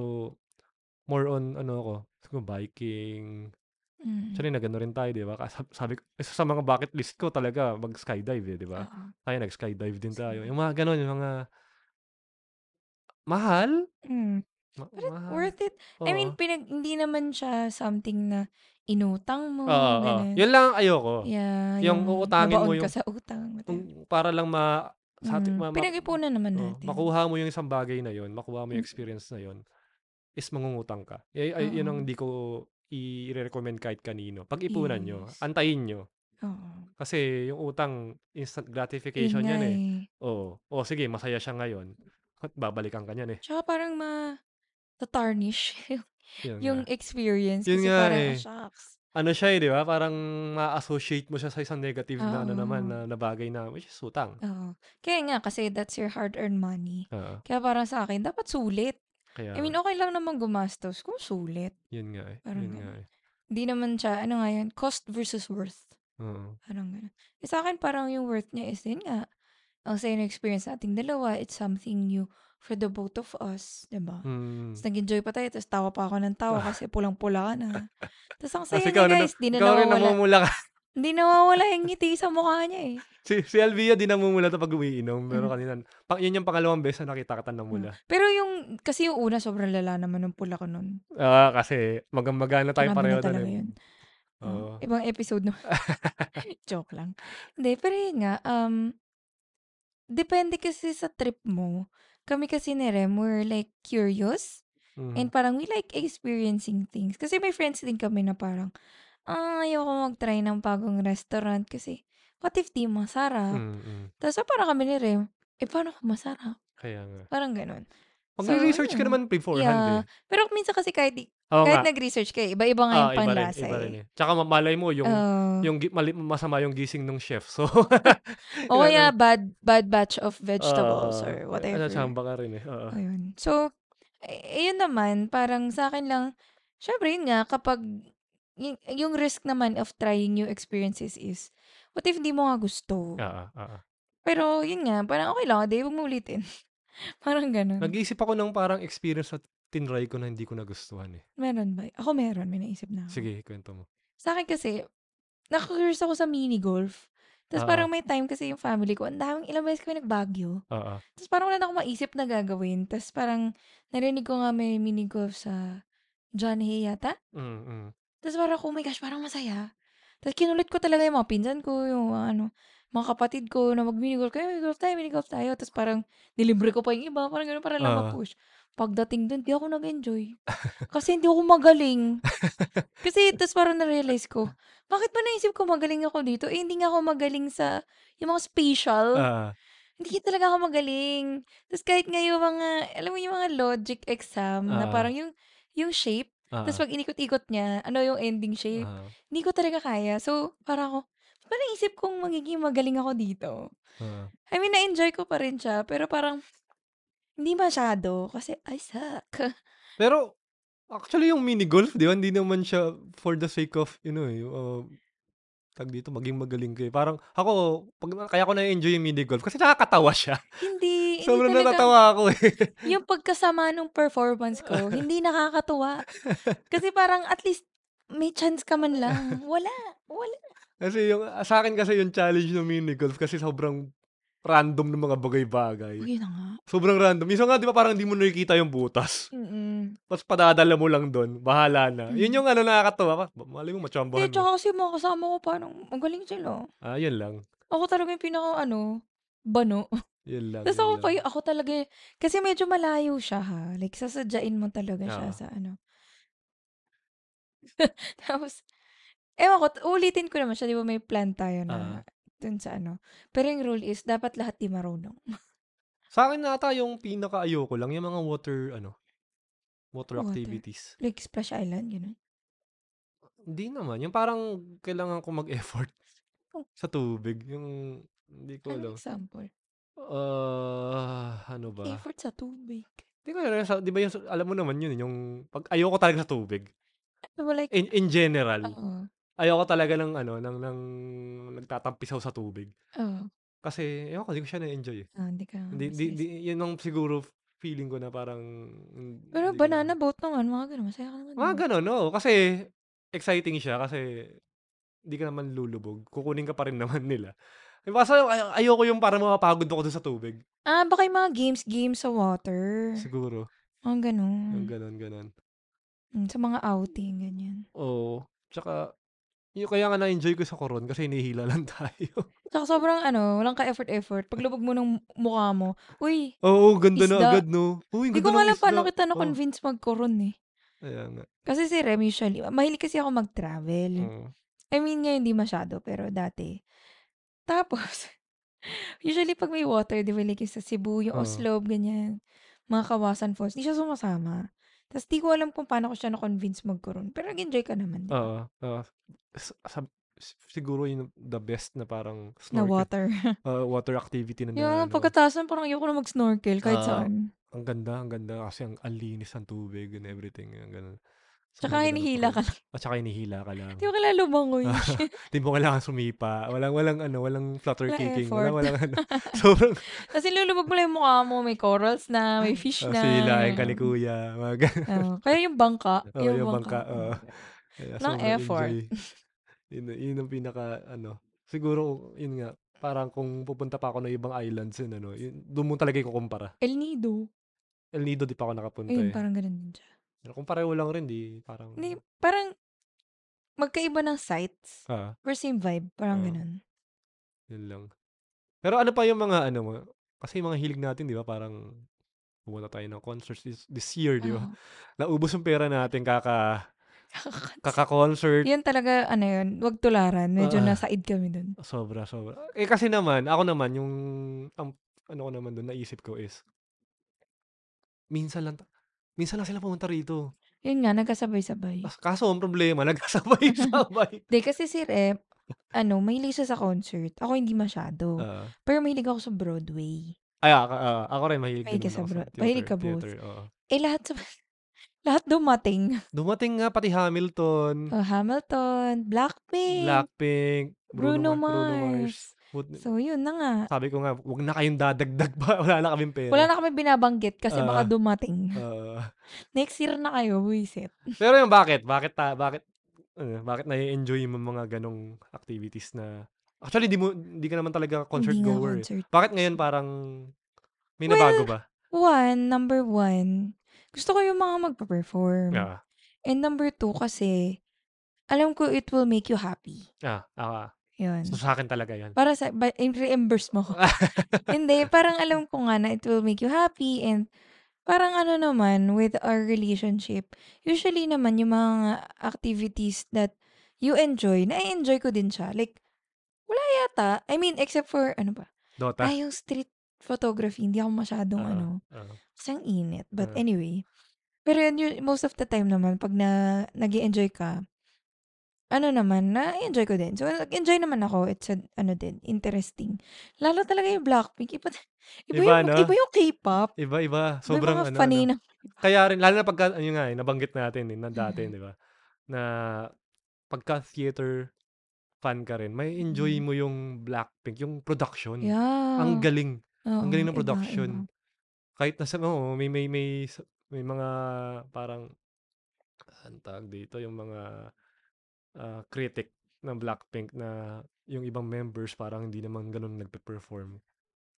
more on, ano ako, siguro biking. Mm. Actually, nagano rin tayo, di ba? Sabi ko, isa sa mga bucket list ko talaga, mag-skydive eh, di ba? Uh-huh. Tayo, nag-skydive din tayo. Yung mga ganun, yung mga mahal. Mm. Ma- But mahal. Worth it. Oo. I mean, pinag- hindi naman siya something na inutang mo. Oo, oo. Yun lang ayoko. Yeah, yung, yung uutangin mo yung... ka sa utang. Yung, para lang ma... Mm. ma- pinag-ipunan naman oh, natin. Makuha mo yung isang bagay na yun, makuha mo yung experience na yun, is mangungutang ka. Y- ay, yun ang hindi ko i-recommend kahit kanino. Pag-ipunan yes. nyo, antayin nyo. Oo. Kasi yung utang, instant gratification yan eh. Oo. O sige, masaya siya ngayon. At babalikan ka niyan eh. Tsaka parang ma-tarnish yung, yung experience. Yun kasi nga parang eh. Shocks. Ano siya eh, di ba? Parang ma-associate mo siya sa isang negative oh. na ano naman, na, na bagay na, which is utang. Oh. Kaya nga, kasi that's your hard-earned money. Uh-huh. Kaya parang sa akin, dapat sulit. Kaya, I mean, okay lang naman gumastos kung sulit. Yun nga eh. Parang yun nga eh. Hindi naman siya, ano nga yan, cost versus worth. Uh-huh. Parang gano'n. E, sa akin, parang yung worth niya is, yun nga, ang same experience nating dalawa, it's something you for the both of us, diba? Mm. Tapos nag-enjoy pa tayo, tapos tawa pa ako ng tawa kasi pulang-pula ka na. Tapos ang saya niya, guys, di na nawawala. Hindi nawawala yung ngiti sa mukha niya eh. Si, si Alvia di namumula ito pag umiinom, pero mm. kanina, pang, yun yung pangalawang beses na nakita ka namula. Mm. Pero yung, kasi yung una, sobrang lala naman ng pula ko nun. Ah, uh, kasi magambaga na tayo Marami pareho. Marami na talaga yun. Uh, ibang episode naman. Joke lang. Hindi, pero yun nga, um, depende kasi sa trip mo. Kami kasi ni Rem, we're like curious. Mm. And parang we like experiencing things. Kasi may friends din kami na parang, ah, ayoko mag-try ng bagong restaurant kasi what if di masarap? Mm-hmm. Tapos so, parang kami ni Rem, eh paano kung masarap? Kaya nga. Parang ganun. Pag so, research ka naman beforehand yeah. eh. Pero minsan kasi kahit, oh, kahit nag-research ka, iba-iba nga yung ah, panlasa iba rin, eh. Iba rin eh. Tsaka malay mo, yung, uh, yung masama yung gising ng chef. So, o oh, kaya yeah, bad bad batch of vegetables uh, or whatever. Ano, tsamba ka rin eh. Uh, Ayun. So, ayun naman, parang sa akin lang, syempre yun nga, kapag yung, yung risk naman of trying new experiences is, what if di mo nga gusto? Uh, uh, uh. Pero yun nga, parang okay lang, di, huwag mo ulitin. Parang ganun. Nag-iisip ako ng parang experience na tinry ko na hindi ko nagustuhan eh. Meron ba? Ako meron. May naisip na ako. Sige, kwento mo. Sa akin kasi, nakakurious ako sa mini-golf. Tapos parang may time kasi yung family ko, ang daming ilang beses kami nag-Baguio. Tapos parang wala na akong maisip na gagawin. Tapos parang narinig ko nga may mini-golf sa John Hay yata. Mm-hmm. Tapos parang, oh my gosh, parang masaya. Tapos kinulit ko talaga yung mga pinsan ko, yung uh, ano... mga kapatid ko na mag-minigolf kayo, minigolf tayo, minigolf tayo. Tapos parang nilibre ko pa yung iba. Parang gano'n, parang lang uh. ma-push. Pagdating doon, di ako nag-enjoy. Kasi hindi ako magaling. Kasi tapos parang na-realize ko, bakit ba naisip ko magaling ako dito? Eh, hindi nga ako magaling sa yung mga spatial. Uh. Hindi talaga ako magaling. Tapos kahit nga yung mga, alam mo yung mga logic exam uh. na parang yung yung shape. Uh. Tapos pag inikot-ikot niya, ano yung ending shape. Uh. Hindi ko talaga kaya. So, parang ako, parang isip kong magiging magaling ako dito. Uh, I mean, na-enjoy ko pa rin siya, pero parang hindi masyado kasi I suck. Pero, actually, yung mini-golf, di ba? Hindi naman siya for the sake of, you know, uh, tag dito, maging magaling kayo. Parang, ako, pag, kaya ko na-enjoy yung mini-golf kasi nakakatawa siya. Hindi. Sobrang natatawa ako eh. Yung pagkasama ng performance ko, hindi nakakatawa. Kasi parang at least may chance ka man lang. Wala. Wala. Kasi yung, sa akin kasi yung challenge ng mini-golf kasi sobrang random ng mga bagay-bagay. Uy, na nga. Sobrang random. Minsan nga, di ba parang di mo nakikita yung butas. Mm-mm. Tapos padadala mo lang doon. Bahala na. Mm-hmm. Yun yung ano nakakatawa. Malay mo, matsambahan mo. Di, tsaka kasi mga kasama ko parang magaling sila. Ah, yun lang. Ako talaga yung pinaka, ano, bano. Yun lang. Tapos ako, pa, ako talaga, kasi medyo malayo siya ha. Like, sasadyain mo talaga ah. siya sa ano. Tapos, ewan ko, ulitin ko naman siya, di ba may plan tayo na uh, dun sa ano. Pero yung rule is, dapat lahat di marunong. Sa akin nata yung pinaka-ayoko lang, yung mga water, ano, water, water. activities. Like Splash Island, gano'n? Hindi naman. Yung parang kailangan ko mag-effort oh. sa tubig. Yung, hindi ko alam. Ano example? Uh, ano ba? Effort sa tubig. Hindi ko alam. Di ba yung, alam mo naman yun, yung pag ayoko talaga sa tubig. Like, in, in general. Uh-oh. Ayoko talaga ng ano, ng, ng nagtatampisaw sa tubig. Oo. Kasi, ewan ko, hindi ko siya na-enjoy. Ah, hindi ka. Di, di, di, yun ang siguro feeling ko na parang... Pero banana ko, boat naman, mga ganun, masaya ka naman. Mga ganun, no. Kasi, exciting siya kasi hindi ka naman lulubog. Kukunin ka pa rin naman nila. Basta ay, ayoko yung parang mapapagod ako dun sa tubig. Ah, baka yung mga games-games sa water. Siguro. Mga ganun. Yung ganun, ganun. Mm, sa mga outing, ganyan. Oo. Tsaka, yung kaya nga na-enjoy ko sa koron kasi hinihila lang tayo. Tsaka sobrang ano, walang ka-effort-effort. Paglubog mo ng mukha mo, uy, oo, oh, ganda isda. Na agad, no? Uy, ganda. Di ko alam paano kita na-convince oh. mag-koron eh. Ayan nga. Kasi si Rem usually, mahilig kasi ako mag-travel. Mm. I mean, ngayon hindi masyado, pero dati. Tapos, usually pag may water, di ba, like sa Cebu, yung oh. Oslo, ganyan, mga Kawasan Falls, di siya sumasama. Tapos di ko alam kung paano ko siya na-convince magkaroon. Pero nag-enjoy ka naman. Oo. Uh, uh, siguro yun the best na parang snorkel. Na water. uh, water activity. Na yeah, ano. Pagkatasan parang ayoko na mag-snorkel kahit uh, saan. Ang ganda, ang ganda. Kasi ang alinis ang tubig and everything. Ang ganda. Tsaka hinihila ka lang. At saka hinihila ka lang. Hindi mo kailangan lumangoy. Hindi mo kailangan sumipa. Walang, walang, ano, walang flutter kicking. Walang, walang, ano. Sobrang. Kasi lulubog mo lang yung mukha mo. May corals na, may fish na. Sila, ay kalikuya. Uh, kaya yung bangka. Oh, yung, yung bangka. bangka. Uh, Nang effort. Yun, yun ang pinaka, ano. Siguro, yun nga. Parang kung pupunta pa ako ng ibang islands, yun, ano. Yun, doon mo talaga ikukumpara. El Nido. El Nido, di pa ako nakapunta. Ayun, eh. Parang ganun din siya. Kung pareho lang rin, di parang... Hindi, parang magkaiba ng sites. Ah. Or same vibe. Parang ah. Ganun. Yun lang. Pero ano pa yung mga ano, kasi yung mga hilig natin, di ba? Parang pumunta tayo ng concerts this, this year, di ba? Oh. Naubos yung pera natin kaka... Kaka-concert. Yan talaga, ano yun, wag tularan. Medyo ah. nasaid kami dun. Sobra, sobra. Eh kasi naman, ako naman, yung... Ang, ano ko naman dun, naisip ko is... Minsan lang... Ta- Minsan lang sila pumunta rito. Yun nga, nagkasabay-sabay. Kaso, ang problema, nagkasabay-sabay. Hindi, kasi si Rep, ano, mahilig siya sa concert. Ako hindi masyado. Uh, Pero mahilig ako sa Broadway. Ay, uh, uh, ako rin mahilig, mahilig din sa Broadway. Mahilig ka both. Theater, uh. Eh, lahat sa... Lahat dumating. Dumating nga, pati Hamilton. Oh, Hamilton, Blackpink. Blackpink. Bruno, Bruno Mars. Bruno Mars. So, yun na nga. Sabi ko nga, huwag na kayong dadagdag pa. Wala na kaming pera. Wala na kami binabanggit kasi uh, baka dumating. Uh, Next year na kayo, buisit. Pero yung bakit? Bakit ta, bakit uh, bakit na-enjoy mo mga ganong activities na... Actually, di, mo, di ka naman talaga concert hindi goer. Concert. Eh. Bakit ngayon parang may well, nabago ba? One, number one, gusto ko yung mga magpa-perform. Uh, And number two kasi, alam ko it will make you happy. Ah, uh, ah. Uh, Yun. So, sa akin talaga yun. Para sa, but, reimburse mo ko. Hindi, parang alam ko nga na it will make you happy and parang ano naman with our relationship, usually naman yung mga activities that you enjoy, na-enjoy ko din siya. Like, wala yata. I mean, except for, ano ba? Dota? Ay, yung street photography, hindi ako masyadong uh-huh. ano. Uh-huh. Kasi ang init. But uh-huh. anyway, pero yun, most of the time naman, pag na, nag-i-enjoy ka, ano naman, na-enjoy ko din. So, nag-enjoy naman ako. It's, a, ano din, interesting. Lalo talaga yung Blackpink. Iba, iba, iba, yung, no? Iba yung K-pop. Iba, iba. Sobrang, iba ano, funny ano. Na. Kaya rin, lalo na pagka, ano nga, nabanggit natin, eh, na dati, di ba? Na, pagka theater fan ka rin, may enjoy mo yung Blackpink, yung production. Yeah. Ang galing. Oh, ang galing ng production. Iba, iba. Kahit nasa, oh, may, may, may, may mga, parang, antag dito, yung mga, Uh, critic ng Blackpink na yung ibang members parang hindi naman ganun nagpe-perform.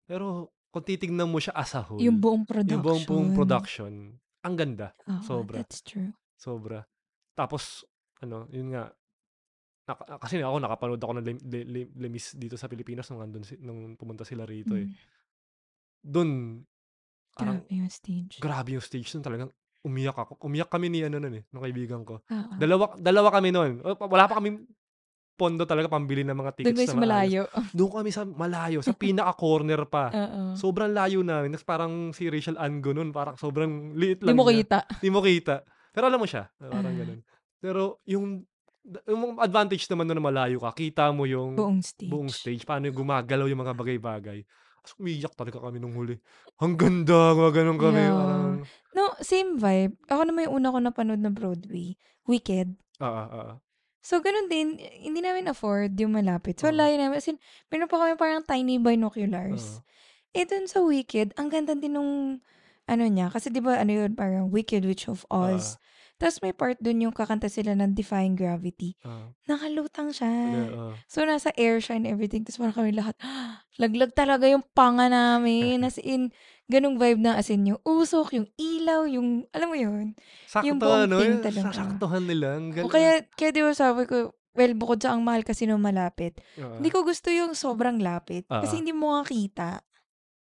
Pero kung titignan mo siya as a whole, yung buong production, yung buong, buong production ang ganda. Oh, sobra. That's true. Sobra. Tapos, ano, yun nga, na- kasi ako nakapanood ako ng Lem- Lem- Lem- Lemis dito sa Pilipinas nung, andun si- nung pumunta sila rito eh. Mm. Doon, grabe yung stage. Grabe yung stage nun talagang. Umiyak ako. Umiyak kami ni ano nun eh, nung kaibigan ko. Uh-huh. Dalawa dalawa kami nun. Wala pa kami pondo talaga pambili ng mga tickets doon na malayo. Doon kami sa malayo, sa pinaka-corner pa. Uh-huh. Sobrang layo namin. Tapos parang si Rachel Ango nun, parang sobrang liit lang. Di mo kita. Di mo kita. Pero alam mo siya, parang uh-huh. ganun. Pero yung, yung advantage naman nun na malayo ka, kita mo yung buong stage. Buong stage. Paano yung gumagalaw yung mga bagay-bagay. Tapos umiyak talaga kami nung huli. Ang ganda, ganun kami. Yeah. Parang... No, same vibe. Ako naman yung una ko napanood na Broadway. Wicked. Ah, ah, ah. So, ganun din. Hindi namin afford yung malapit. So, wala uh-huh. yun namin. As in, meron pa kami parang tiny binoculars. Uh-huh. Eh, dun sa Wicked, ang ganda din nung ano niya. Kasi di ba ano yun, parang Wicked Witch of Oz. Uh-huh. Tapos may part dun yung kakanta sila ng Defying Gravity. Uh, Nakalutang siya. Uh, uh, so, nasa air siya and everything. Tapos parang kami lahat, ah, laglag talaga yung panga namin. As in, ganung vibe na as in yung usok, yung ilaw, yung, alam mo yun? Sakto, yung buong ano, thing talaga. Saktohan nila. O kaya, kaya di ba sabi ko, well, bukod sa ang mahal kasi nung malapit, uh, hindi ko gusto yung sobrang lapit. Uh, kasi hindi mo nga kita.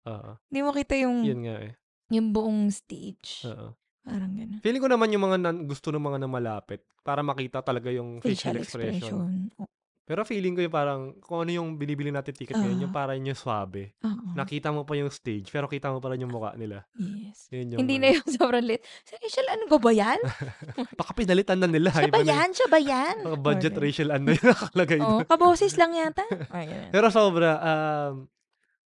Uh, hindi mo kita yung, yun nga eh. Yung buong stage. Oo. Uh, Parang gano'n. Feeling ko naman yung mga na- gusto ng mga na malapit para makita talaga yung facial, facial expression. expression. Oh. Pero feeling ko yung parang kung ano yung binibili natin ticket uh-huh. ngayon, yung parang yung swabe. Uh-huh. Nakita mo pa yung stage, pero kita mo pa rin yung mukha nila. Yes. Yung hindi man. Na yung sobrang lit. Sa Rachel, ano ba ba yan? Baka pinalitan na nila. Siya ba yan? Siya ba yan? Baka budget okay. Rachel, ano yung nakalagay na. Oh, kaboses lang yata. Okay. Pero sobra, um,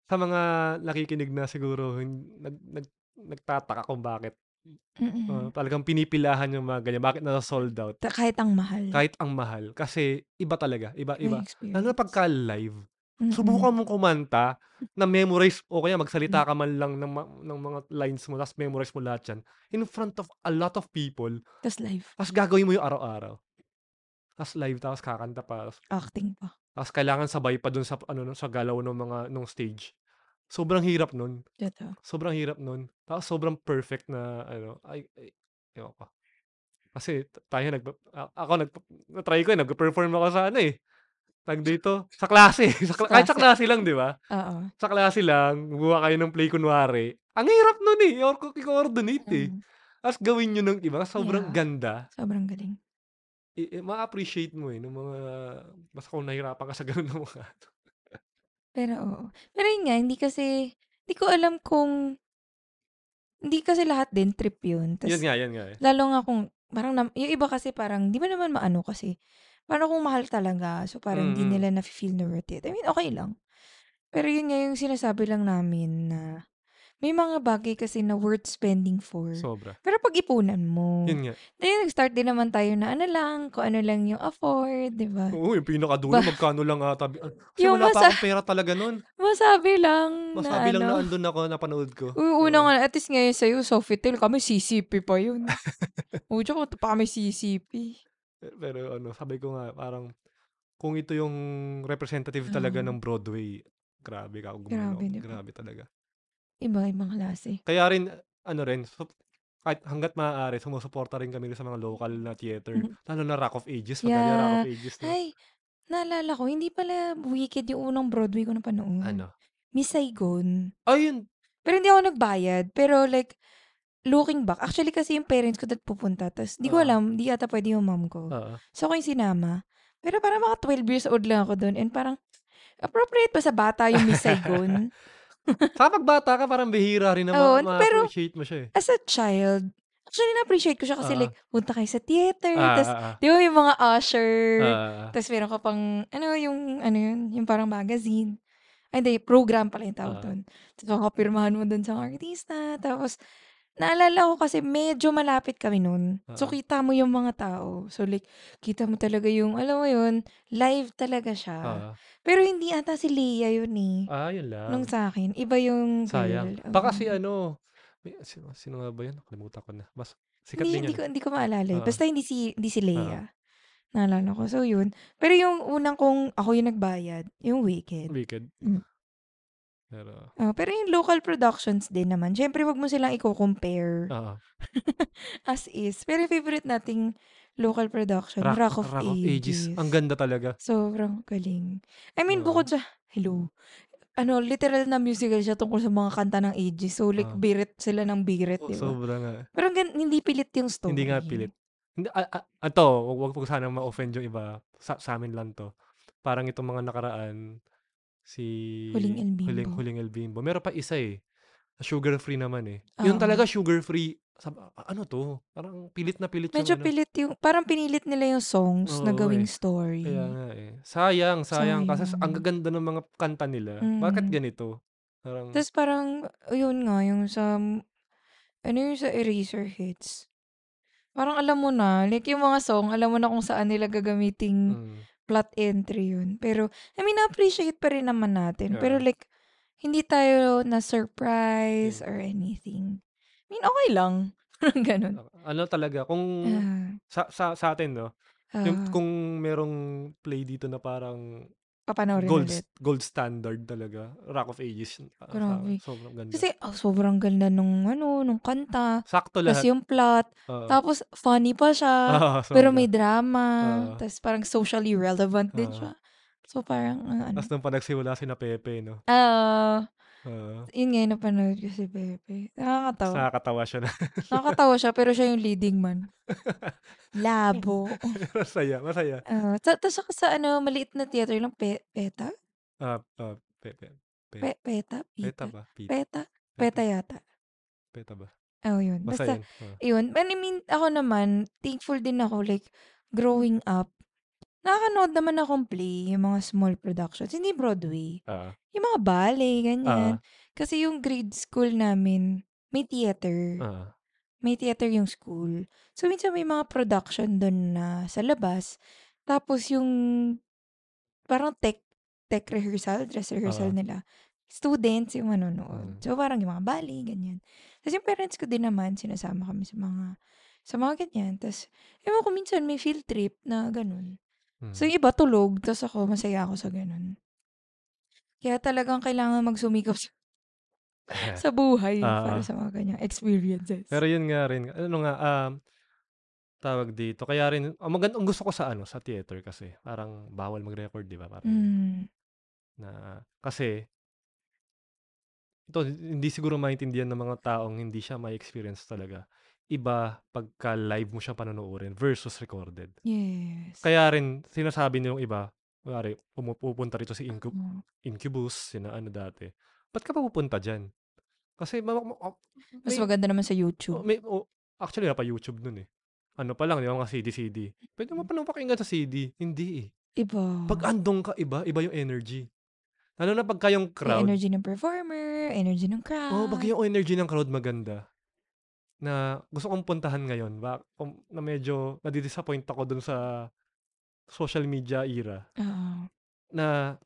sa mga nakikinig na siguro, nag, nag, nagtataka kung bakit Mm-mm. Uh, talagang pinipilahan yung mga ganyan. Bakit na sold out? Ta- kahit ang mahal. Kahit ang mahal. Kasi iba talaga. Iba, iba. Lalo na pagka-live. Mm-mm. Subukan mong kumanta na memorize o kaya magsalita ka man lang ng, ma- ng mga lines mo tapos memorize mo lahat yan. In front of a lot of people. Tapos live. Tapos gagawin mo yung araw-araw. Tapos live, tapos kakanta pa. Tas, acting pa. Tapos kailangan sabay pa dun sa, ano, sa galaw ng mga nung stage. Sobrang hirap nun. Ito. Sobrang hirap nun. Tapos sobrang perfect na, ano, ay, ay, ewan ko. Kasi, tayo nag, ako, nag, natry ko eh, nag-perform ako sa, ano eh, tag dito, sa klase. Sa klase. Kahit sa klase lang, di ba? Oo. Sa klase lang, buha kayo ng play kunwari. Ang hirap nun eh, or i-coordinate eh. Tapos gawin nyo ng iba, sobrang yeah. ganda. Sobrang galing. I- ma-appreciate mo eh, ng mga, basta kung nahirapan ka sa ganun ng mga, pero oo. Pero yun nga, hindi kasi, hindi ko alam kung, hindi kasi lahat din trip yun. Tas, yun nga, yun nga. Eh. Lalo nga kung, parang, na, yung iba kasi parang, di ba naman maano kasi, parang kung mahal talaga, so parang hindi mm-hmm. nila na-feel na worth it. I mean, okay lang. Pero yun nga, yung sinasabi lang namin na, may mga bagay kasi na worth spending for. Sobra. Pero pag-ipunan mo. Yun nga. Then, nag-start din naman tayo na ano lang, kung ano lang yung afford, di ba? Oo, yung pinakadulo, ba- magkano lang ata. Kasi wala masa- pa akong pera talaga nun. Masabi lang. Masabi na, lang ano, na andun ako, napanood ko. Oo, una so, nga, at least ngayon sa'yo, Sofitel, kami C C P pa yun. Oo, tsaka pa kami C C P. Pero ano, sabi ko nga, parang, kung ito yung representative talaga uh-huh. ng Broadway, grabe ka, gumano. Grabe, grabe talaga. Iba yung mga klase. Kaya rin, ano rin, so, kahit hanggat maaari, sumusuporta rin kami rin sa mga local na theater. Mm-hmm. Lalo na Rock of Ages. Yeah. Rock of Ages na. Ay, naalala ko, hindi pala Wicked yung unang Broadway ko na panoon. Ano? Miss Saigon. Ayun. Pero hindi ako nagbayad. Pero like, looking back, actually kasi yung parents ko dat pupunta. Tapos, di ko uh-huh. alam, di ata pwede yung mom ko. Uh-huh. So, ako yung sinama. Pero parang mga twelve years old lang ako doon. And parang, appropriate pa sa bata yung Miss Saigon. Sa pagbata ka, parang bihira rin na oh, ma- pero, ma-appreciate mo siya eh. As a child, actually na-appreciate ko siya kasi uh, like, punta kayo sa theater, uh, tas uh, di ba may mga usher, uh, tas meron ka pang, ano yung, ano yun, yung parang magazine. Ay, hindi, program pala yung tawag uh, doon. Tapos makapirmahan mo doon sa artista. Tapos, naalala ko kasi medyo malapit kami noon. Uh, so, kita mo yung mga tao. So, like, kita mo talaga yung, alam mo yun, live talaga siya. Uh, Pero hindi ata si Leia yun eh. Ah, yun lang. Nung sa akin. Iba yung... Sayang. Girl. Baka um, si ano... Sino, sino nga ba yun? Nakalimutan ko na. Mas, sikat hindi, din hindi ko, hindi ko maalala. Uh, Basta hindi si, hindi si Leia. Uh, Naalala ko. So, yun. Pero yung unang kong ako yung nagbayad, yung Wicked. Wicked. Mm. Pero... Uh, pero yung local productions din naman. Siyempre, wag mo silang i-compare. Uh-huh. As is. Pero favorite nating... local production, Rock, Rock of Rock Ages. Ages. Ang ganda talaga. Sobrang galing. I mean, uh, bukod sa, hello, ano, literal na musical siya tungkol sa mga kanta ng ages. So, like, uh, birit sila ng birit, oh, diba? Sobrang nga. Pero gan- hindi pilit yung story. Hindi nga pilit. Hindi, a- a- ato, wag po sana ma-offend yung iba. Sa, sa amin lang to. Parang itong mga nakaraan, si... Huling El Bimbo. Huling, Huling El Bimbo. Meron pa isa eh. Sugar-free naman eh. Uh, Yun talaga sugar-free. Sabi, ano to? Parang pilit na pilit. Medyo yung, pilit yung, parang pinilit nila yung songs oh, na gawing eh. story. Kaya nga eh. Sayang, sayang. sayang. Kasi ang gaganda ng mga kanta nila. Mm. Bakit ganito? Parang, tapos parang, yun nga, yung sa, ano yung sa Eraser Hits. Parang alam mo na, like yung mga song, alam mo na kung saan nila gagamiting mm. plot entry yun. Pero, I mean, na-appreciate pa rin naman natin. Yeah. Pero like, hindi tayo na-surprise yeah. or anything. I mean, okay lang. Parang ganun. Ano talaga, kung uh, sa, sa sa atin, no? Uh, yung, kung merong play dito na parang gold, gold standard talaga. Rock of Ages. Grabe. Sa, sobrang ganda. Kasi oh, sobrang ganda nung, ano, nung kanta. Sakto lahat. Tapos yung plot. Uh, tapos funny pa siya. Uh, pero may drama. Uh, Tapos parang socially relevant din uh, siya. So parang, uh, ano. Tapos nung panagsimula si na Pepe, no? Oo. Uh, Uh, yun ngayon napanood ko si Pepe. Nakakatawa. Nakakatawa siya na. Nakakatawa siya, pero siya yung leading man. Labo. Masaya, masaya. Uh, Tapos sa, sa ano, maliit na theater lang, pe, Peta? Uh, uh, pe, pe, pe. Pe, peta? Pita. Peta ba? Pita. Peta? Peta yata. Peta ba? Oh, yun. Basta, basta yun. Uh. yun. I mean, ako naman, thankful din ako, like, growing up, nakakanood naman akong play, yung mga small productions. Hindi Broadway. Uh, yung mga ballet, ganyan. Uh, Kasi yung grade school namin, may theater. Uh, may theater yung school. So, minsan may mga production doon na sa labas. Tapos yung parang tech, tech rehearsal, dress rehearsal Oo. nila. Students yung manonood. Mm. So, parang yung mga bali, ganyan. Tapos yung parents ko din naman, sinasama kami sa mga, sa mga ganyan. Tapos, ewan ko, minsan may field trip na ganun. Mm. So, yung iba tulog, tapos ako, masaya ako sa ganun. Kaya talagang kailangan magsumikap sa, sa buhay uh, para sa mga kanyang experiences. Pero yun nga rin, ano nga, um, tawag dito, kaya rin, ang maganda, ang gusto ko sa ano, sa theater kasi, parang bawal mag-record, di ba? Parang, mm. na, kasi, ito, hindi siguro maintindihan ng mga taong hindi siya may experience talaga. Iba pagka live mo siya panonoodin versus recorded. Yes. Kaya rin, sinasabi niyong iba, wari, pupunta rito si Incub- Incubus, sina ano dati. Ba't ka pa pupunta dyan? Kasi, ma- ma- oh, may, mas maganda naman sa YouTube. Oh, may, oh, actually, na pa YouTube nun eh. Ano pa lang, di ba, mga C D-C D. Pwede mo pa napakinggan sa C D. Hindi eh. Iba. Pag andong ka, iba, iba yung energy. Lalo na pagka yung crowd. May energy ng performer, energy ng crowd. Oh, pag yung energy ng crowd maganda. Na gusto kong puntahan ngayon. Ba, um, na medyo nadidisappoint ako dun sa social media era. Uh-huh. Na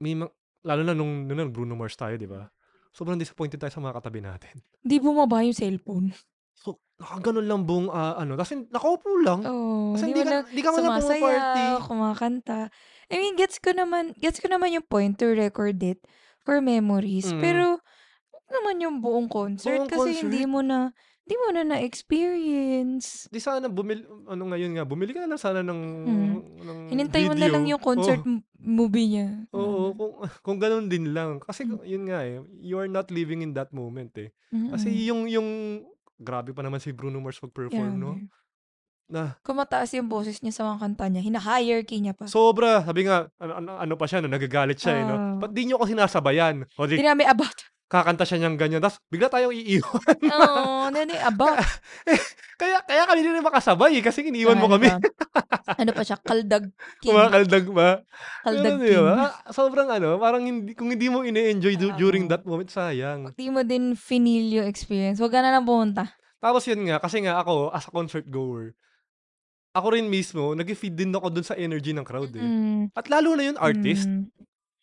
may mga, lalo na nung, nung, nung Bruno Mars tayo, di ba? Sobrang disappointed tayo sa mga katabi natin. Di bumaba yung cellphone. So, nakaganon lang buong, uh, ano, kasi nakaupo lang. Oo. Oh, kasi hindi ka, di ka man lang pumaparty. Kumakanta. I mean, gets ko naman, gets ko naman yung point to record it for memories. Mm. Pero, naman yung buong concert buong kasi concert. hindi mo na, hindi mo na na-experience. Di sana bumili, ano ngayon nga, bumili ka na lang sana ng, mm. ng hinintay video. Hinintay mo na lang yung concert oh. movie niya. Oo, oh, kung, kung ganun din lang. Kasi mm. yun nga eh, you are not living in that moment eh. Mm-hmm. Kasi yung, yung, grabe pa naman si Bruno Mars mag-perform, yeah. no? Na, kumataas yung boses niya sa mga kanta niya, hina-hierarchy niya pa. Sobra, sabi nga, ano, ano, ano pa siya, no? Nagagalit siya uh, eh, no? Ba't di niyo ko sinasabayan? Hindi namin about. Kakanta siya niyang ganyan, tapos bigla tayong iiwan. Oo, nani, about. Kaya, kaya kami din makasabay eh, kasi iniwan mo kami. Ano pa siya, kaldag king. Mga kaldag ba? Kaldag ano, king. Ba? Sobrang ano, parang hindi, kung hindi mo ine-enjoy uh, during that moment, sayang. Kung hindi mo din finil yung experience, huwag ka na lang pumunta. Tapos yun nga, kasi nga ako, as a concert goer, ako rin mismo, nag-feed din ako dun sa energy ng crowd eh. Mm. At lalo na yung artist. Mm.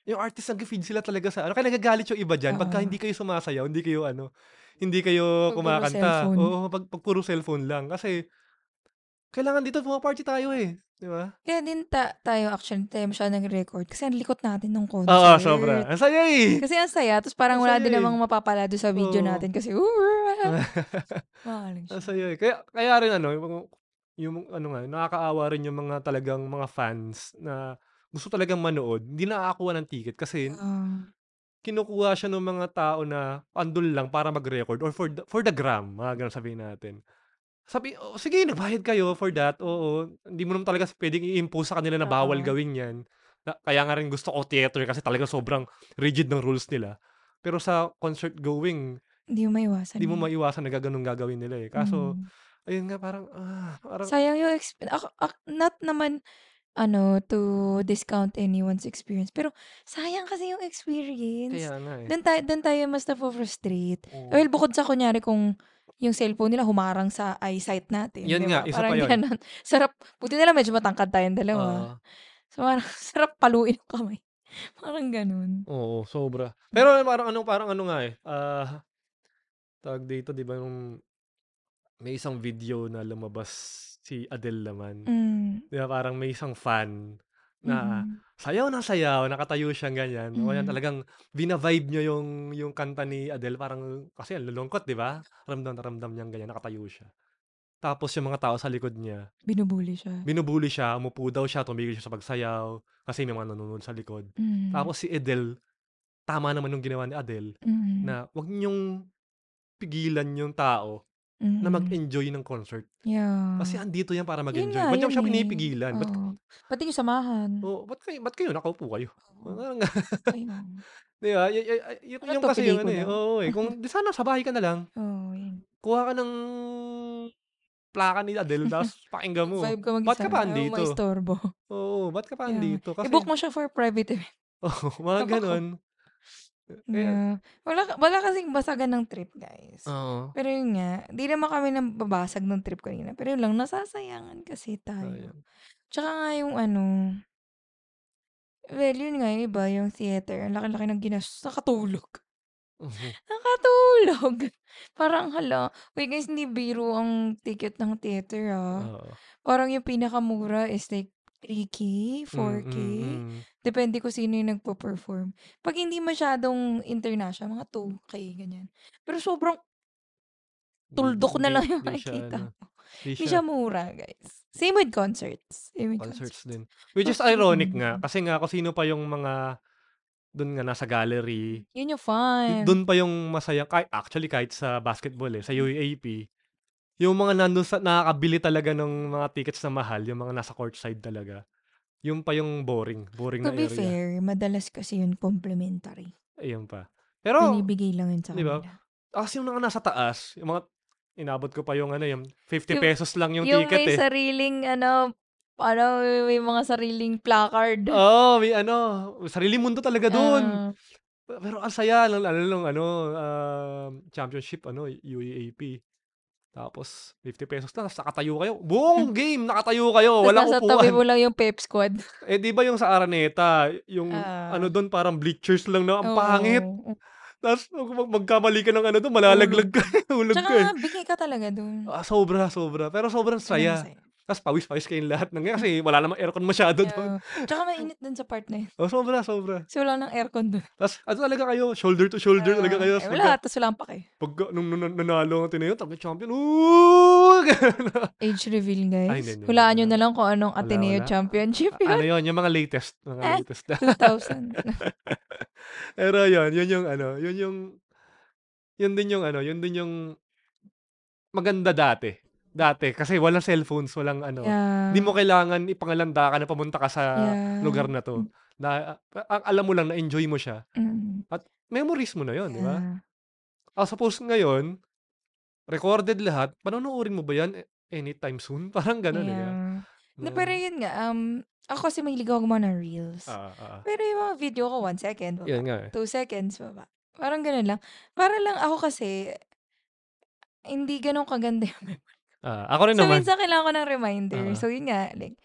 Yung artist, nag-feed sila talaga sa ano. Kaya nagagalit yung iba dyan. Uh-huh. Pagka hindi kayo sumasayaw, hindi kayo ano, hindi kayo pag kumakanta. Oo, pag, pag puro cellphone lang. Kasi, kailangan dito pumaparty tayo eh. Di ba? Kaya din ta- tayo, actually, tayo siya nag-record. Kasi ang likot natin nung concert. Oo, uh, sobra. Ang saya eh! Kasi ang saya. Tapos parang wala din namang mapapalado sa video oh. natin. Kasi, ang saya eh. Kaya, kaya rin ano, yung, yung ano nga, nakakaawa rin yung mga talagang mga fans na gusto talagang manood, hindi nakakakuha ng ticket kasi uh, kinukuha siya ng mga tao na andun lang para mag-record or for the, for the gram, mga ganun sabihin natin. Sabi, oh, sige, nagbayad kayo for that, oo. Hindi mo naman talaga pwedeng i-impose sa kanila na bawal uh, gawin yan. Na, kaya nga rin gusto ko theater kasi talaga sobrang rigid ng rules nila. Pero sa concert going, hindi mo maiwasan. Hindi mo maiwasan na gaganong gagawin nila eh. Kaso, mm. ayun nga, parang, ah, parang sayang yung experience. Ak- ak- not naman, ano, to discount anyone's experience. Pero, sayang kasi yung experience. Kaya nga eh. Doon tayo, doon tayo mas na-frustrate. Oh. Well, bukod sa kunyari kung yung cellphone nila humarang sa eyesight natin. Yun diba? Nga, isa parang pa yun. Ganun. Sarap. Buti nila medyo matangkad tayong dalawa. Uh, so, parang sarap paluin ang kamay. Parang ganun. Oo, sobra. Pero parang ano, parang ano nga eh. Uh, tag dito, di ba, nung may isang video na lumabas si Adele naman. Mm. Diba, parang may isang fan na mm. sayaw na sayaw, nakatayo siyang ganyan. Mm. O yan, talagang binavibe niya yung, yung kanta ni Adele. Parang, kasi yan, lulungkot, di ba? Ramdam na ramdam niyang ganyan, nakatayo siya. Tapos yung mga tao sa likod niya. Binubuli siya. Binubuli siya, umupo daw siya, tumigil siya sa pagsayaw. Kasi may mga nanonood sa likod. Mm. Tapos si Adele, tama naman yung ginawa ni Adele, mm. na wag niyong pigilan yung tao Mm-hmm. na mag-enjoy ng concert. Yeah. Kasi andito yan para mag-enjoy. Yun nga, ba't yung siya pinipigilan? Oh. Ba't, ba't yung samahan? Oh, ba't kayo, ba't kayo? Nakaupo kayo. Oh. Diba? Y- y- y- y- yung kasi yun eh. Oo, eh. Kung, sana sa bahay ka na lang. Oh, yun. Kuha ka ng plaka ni Adele tapos pakinggan mo. Ba't ka pa andito? Ayaw maistorbo. Oo, ba't ka pa andito? Kasi, i-book mo siya for private event. Oo, oh, mga ganun. Kaya, Yeah. Wala, ka- wala kasing basagan ng trip, guys. oo. Pero yun nga, di naman kami nababasag ng trip kanina. Pero yun lang, nasasayangan kasi tayo. Sayang. Tsaka nga yung ano, well, yun nga, yung iba, yung theater, ang laki-laki ng ginastos, nakatulog. Nakatulog! Parang hala, wait guys, hindi biro ang ticket ng theater ah. Oo. Parang yung pinakamura is like three K, Mm, four K. mm, mm. Depende ko sino yung nagpo-perform. Pag hindi masyadong international, mga two K, ganyan. Pero sobrang Hindi, tuldok na hindi, lang yung hindi siya, makikita ano, mo. hindi Hindi siya siya mura, guys. Same with concerts. Same with concerts concerts. din. Which is ironic nga, Mm-mm. kasi nga kung sino pa yung mga, dun nga nasa gallery, Yun yung y- fun. dun pa yung masaya, kahit, actually kahit sa basketball eh, sa U A P, yung mga nandun sa, nakakabili talaga ng mga tickets na mahal, yung mga nasa courtside talaga, yung pa yung boring, boring To na be area. fair, madalas kasi yun complimentary. Ayun pa. Pero, Binibigay lang yun sa di ba, kanila. kasi yung mga nasa taas, yung mga, inabot ko pa yung ano, yung 50 Yung, pesos lang yung yung ticket may eh. sariling, ano, ano, may mga sariling placard. Oh, may ano, sarili mundo talaga doon. Ah, Pe- Pero ang saya, lalo lalo nung ano, um, championship, ano, U E A P. Tapos, fifty pesos lang, tapos nakatayo kayo. Buong game, nakatayo kayo, Tapos walang nasa tabi upuan. mo lang yung pep squad. Eh, di ba yung sa Araneta, yung ano Ah, doon, parang bleachers lang na, ang pangit. oo. Tapos, mag- mag- magkamali ka ng ano doon, malalaglag Hulog. ka, hulog Tsaka ka eh. nga, bigay ka talaga dun. Ah, sobra, sobra. Pero sobrang Yun ang saya. masaya. Tapos, pawis-pawis kayong lahat ng kasi wala namang aircon masyado doon. Yeah. Tsaka mainit dun sa part na yun. Oh, sobra, sobra. So, wala nang aircon dun. Tapos, ano talaga kayo, shoulder to shoulder talaga Ah, kayo. eh, Tapos, wala, magka- tapos wala ang pake. pag nung nun- nanalo ang Ateneo, talaga champion. Ooh! Age reveal, Ay, hindi, guys. hindi, hindi. Hulaan nyo Wala, na lang kung anong wala. Ateneo wala. Championship A- Ano yun. yun, yung mga latest. Mga Ah, latest. two thousand. Pero yun, yun yung ano, yun yung, yun din yung ano, yun din yung maganda dati. Dati, kasi walang cellphones, walang ano. Hindi mo Yeah. kailangan ipangalanda ka na pamunta ka sa Yeah. lugar na to. Na, a- a- alam mo lang na enjoy mo siya. Mm, At memories mo na yun, di ba? yeah. Ah, suppose ngayon, recorded lahat, panonoodin mo ba yan a- anytime soon? Parang ganun, eh. Yeah. Na, pero No. yun nga, um, ako kasi mahilig ako gumawa ng reels. Ah, ah. Pero yung mga video ko, one second, Yan baba. nga eh. Two seconds, baba. Parang ganun lang. Para lang ako kasi, hindi ganun kaganda yung memory. Ah, ako rin So, naman. minsan kailangan ko ng reminder. Ah, So, ah. yun nga, like,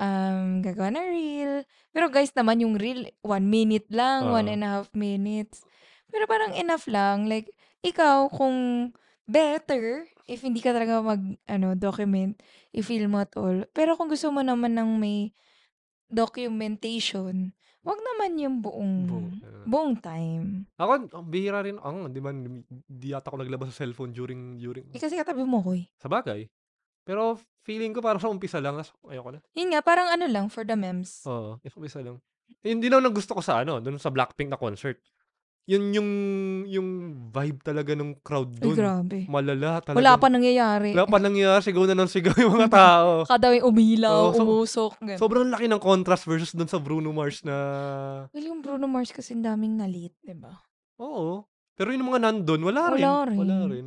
um, gagawa ng reel. Pero guys naman, yung reel, one minute lang, one Oo. and a half minutes. Pero parang enough lang. Like, ikaw, kung better, if hindi ka talaga mag, ano, document, i-film at all. Pero kung gusto mo naman ng may documentation, wag naman yung buong, Bu- ah. buong time. Ako, ang bihira rin. Ang, di man, di di ata ako naglabas sa cellphone during, during, Eh, kasi katabi mo ko eh. sa bagay. Pero feeling ko parang sa umpisa lang. As, ayoko na. Yun nga, parang ano lang, for the memes. Oo, sa umpisa lang. Hindi naman ang gusto ko sa ano, dun sa Blackpink na concert. Yun yung, yung vibe talaga ng crowd Ay, dun. grabe. Malala Wala talagang. pa nangyayari. Wala pa nangyayari, sigaw na ng sigaw yung mga tao. Kada yung umilaw, Oo, so, umusok, ganun. sobrang laki ng contrast versus dun sa Bruno Mars na, Well, yung Bruno Mars kasi ang daming nalit, di ba? oo. Pero yung mga nandun, wala Wala rin. rin. Wala rin.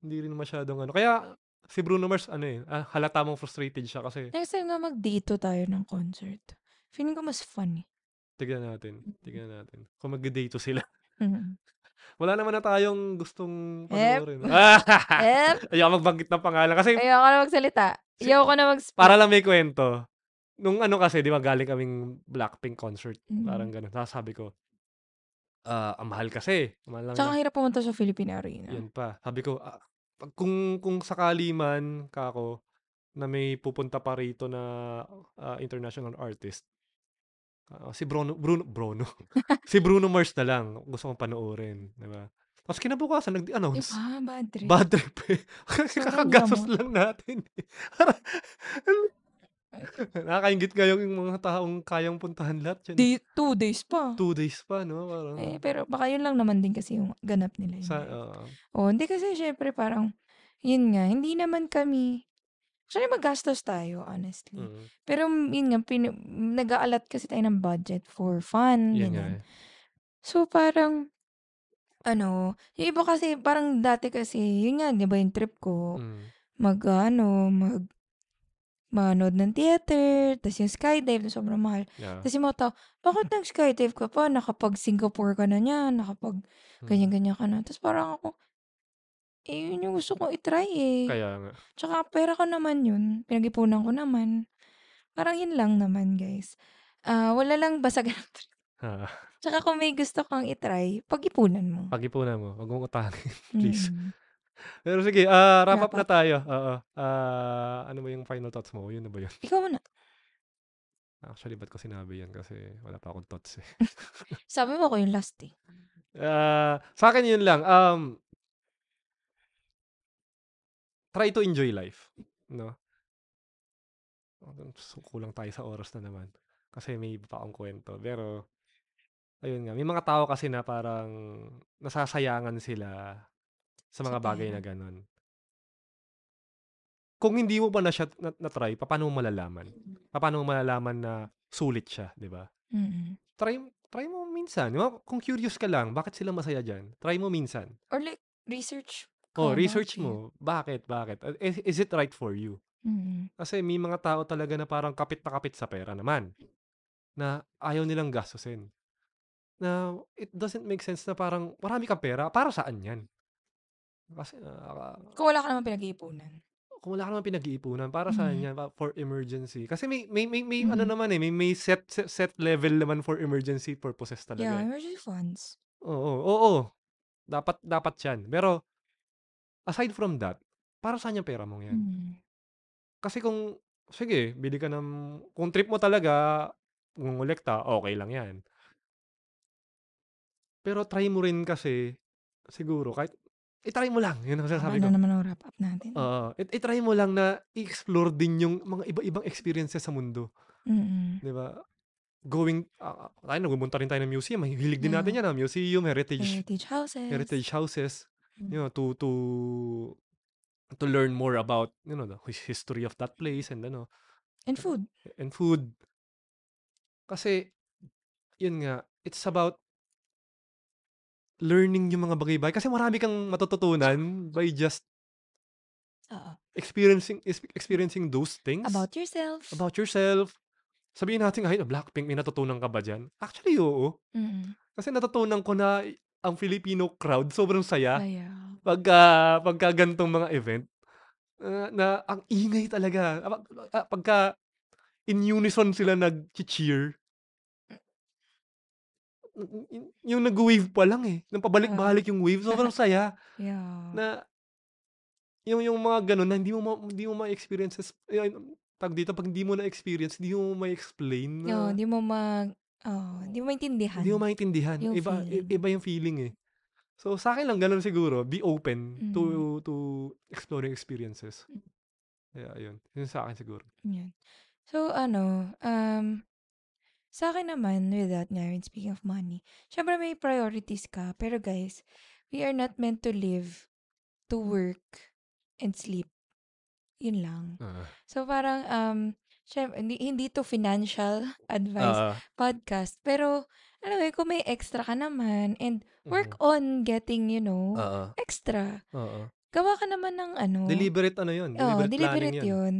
Hindi rin masyadong ano. Kaya, si Bruno Mars, ano eh, ah, halata mong frustrated siya kasi, Next time nga mag-dito tayo ng concert. Feeling ko mas fun eh. tignan natin, tignan natin. Kung mag-date sila. Mm. Wala naman na tayong gustong Ep. panoorin. Ah, Ep. ayoko magbanggit ng pangalan. Kasi, Ayoko na magsalita. si, Ayoko na para mag-spoil. lang may kwento, nung ano kasi, di ba, galing kaming Blackpink concert. Parang Mm. ganun. Tapos sabi ko, ah, ang mahal kasi. Ang mahal lang Tsaka ng hirap pumunta sa Philippine Arena. yun pa. Sabi ko, "Ah, pag- kung, kung sakali man, kako, na may pupunta pa rito na ah, international artist, ah, si Bruno, Bruno, Bruno, si Bruno Mars na lang, gusto kong panoorin, di ba? Tapos kinabukasan, Di nag-announce, ba? Bad trip. bad trip eh. Kasi Sobrang kakagastos lamot. lang natin eh. Parang, ang- nakakaingit nga yung mga taong kayang puntahan lahat yun eh. Di, two days pa. Two days pa, no? Parang, Eh, pero baka yun lang naman din kasi yung ganap nila yung sa, live. oo. O, hindi kasi syempre parang, yun nga, hindi naman kami, actually magastos tayo, honestly. Mm. Pero mm, yun nga, pin- nag-aalat kasi tayo ng budget for fun, Yan nga ganyan. eh. So parang, ano, yung iba kasi, parang dati kasi, yun nga, di ba yung trip ko, Mm. mag, ano, mag, manood ng theater, tapos yung skydive na sobrang mahal. Yeah. Tapos yung mga tao, bakit nag-skydive ka pa? Nakapag-Singapore ka na niya, nakapag-ganyan-ganyan ka na. Tapos parang ako, eh, yun yung gusto kong itry eh. Kaya nga. Tsaka pera ko naman yun, pinag-ipunan ko naman. Parang yun lang naman, guys. Uh, wala lang basag ng trip. Tsaka kung may gusto kang itry, pag-ipunan mo. Pag-ipunan mo. Huwag mong utangin, please. Mm. Pero sige, uh, wrap up na tayo. Uh, uh, ano ba yung final thoughts mo? Yun na ba yun? Ikaw muna. Actually, ba't ko sinabi yan? Kasi wala pa akong thoughts eh. Sabi mo ko yung last eh. Uh, sa akin yun lang. Um, try to enjoy life. No? Kulang tayo sa oras na naman. Kasi may iba pa akong kwento. Pero, ayun nga. May mga tao kasi na parang nasasayangan sila sa mga bagay na ganun. Kung hindi mo pa na siya na-try, paano mo malalaman? Paano mo malalaman na sulit siya, di ba? Mm-hmm. Try, try mo minsan. Kung curious ka lang, bakit sila masaya dyan? Try mo minsan. Or like, research. Oh, research mo. Bakit, bakit? Is, is it right for you? Mm-hmm. Kasi may mga tao talaga na parang kapit na kapit sa pera naman. Na ayaw nilang gastusin. Na it doesn't make sense na parang marami kang pera. Para saan yan? Kasi, uh, kung wala ka naman pinag-iipunan. Kung wala ka naman pinag-iipunan, para mm-hmm. saan yan? For emergency. Kasi may, may, may, may mm-hmm. ano naman eh, may, may set, set set level naman for emergency purposes talaga. Yeah, emergency funds. Oo, oo, oo. Dapat, dapat yan. Pero, aside from that, para saan yung pera mong yan? Mm-hmm. Kasi kung, sige, bili ka ng, kung trip mo talaga, ngungulekta, okay lang yan. Pero try mo rin kasi, siguro, kahit, itry mo lang. Yun ang sasabi ko. Ano naman ang wrap up natin? Oo. Uh, itry mo lang na i-explore din yung mga iba-ibang experiences sa mundo. Mm-hmm. Diba? Going, uh, tayo, nagbumunta rin tayo ng museum. Hilig din yeah. natin yan. Ha? Museum, heritage. Heritage houses. Heritage houses. Mm-hmm. You know, to, to, to learn more about, you know, the history of that place and ano. And food. And food. Kasi, yun nga, it's about learning yung mga bagay-bagay. Kasi marami kang matututunan by just uh-oh. experiencing experiencing those things. About yourself. About yourself. Sabihin natin, ay, Blackpink, may natutunan ka ba dyan? Actually, oo. Mm-hmm. Kasi natutunan ko na ang Filipino crowd, sobrang saya. Pag, uh, pagka gantong mga event, uh, na ang ingay talaga. Uh, pagka in unison sila nag-cheer. Yung nag-wave pa lang eh. Nang pabalik-balik yung wave, sobrang saya. Yeah. Na, yung, yung mga ganun na hindi mo, ma, hindi mo ma-experiences, tag dito, pag hindi mo na-experience, hindi mo ma-explain. Na, oh, hindi mo ma, oh, hindi mo maintindihan. Hindi mo maintindihan. Yung iba, iba yung feeling eh. So, sa akin lang ganun siguro, be open mm-hmm. to, to exploring experiences. Yeah, yun. Yun sa akin siguro. Yan. So, ano, um, sa akin naman, with that nga, speaking of money, syempre may priorities ka, pero guys, we are not meant to live, to work, and sleep. Yun lang. Uh, so parang, um, syempre, hindi, hindi to financial advice uh, podcast, pero, alam mo, kung may extra ka naman, and work uh, on getting, you know, uh, extra. Uh, uh, gawa ka naman ng ano. Deliberate ano yun. Deliberate, oh, deliberate yun. yun.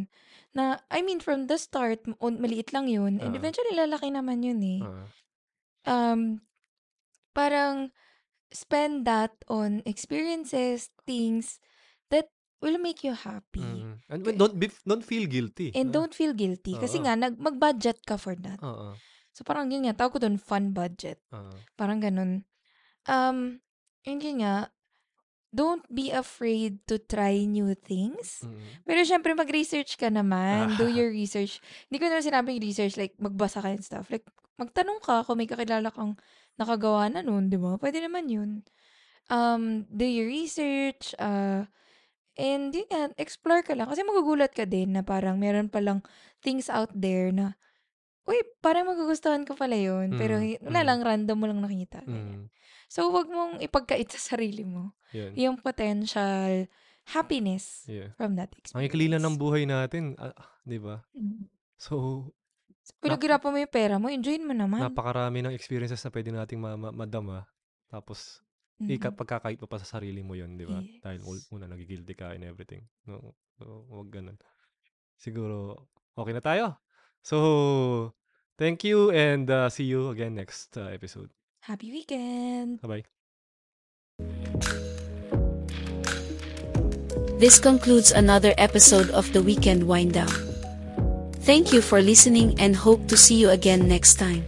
Na, I mean, from the start, maliit lang yun. And uh, eventually, lalaki naman yun eh. Uh, um, parang, spend that on experiences, things that will make you happy. Uh, and don't be, don't feel guilty. And uh, don't feel guilty. Kasi uh, uh, nga, nag, mag-budget ka for that. Uh, uh, so, parang yun nga, tawag ko dun, fun budget. Uh, parang ganun. Um, yun, yun nga, don't be afraid to try new things. Mm. Pero syempre, mag-research ka naman. Ah. Do your research. Hindi ko naman sinabing research, like, magbasa ka and stuff. Like, magtanong ka kung may kakilala kang nakagawa na nun, di ba? Pwede naman yun. Um, do your research. Uh, and, yun nga, explore ka lang. Kasi magugulat ka din na parang meron palang things out there na, uy, parang magugustuhan ko pala yun. Mm. Pero wala mm. lang, random mo lang nakita. Mm. So, huwag mong ipagkait sa sarili mo. Yan. Yung potential happiness yeah. from that experience. Ang ikli lang ng buhay natin, uh, di ba? Mm. So, pinagirapan mo yung pera mo, enjoyin mo naman. Napakarami ng experiences na pwede nating ma- ma- madama. Tapos, mm-hmm. ikapagkakait mo pa sa sarili mo yun, di ba? Yes. Dahil una, nagigilty ka and everything. No, no, huwag ganun. Siguro, Okay na tayo. So, thank you and uh, see you again next uh, episode. Happy weekend! Bye-bye. This concludes another episode of the Weekend Wind Down. Thank you for listening and hope to see you again next time.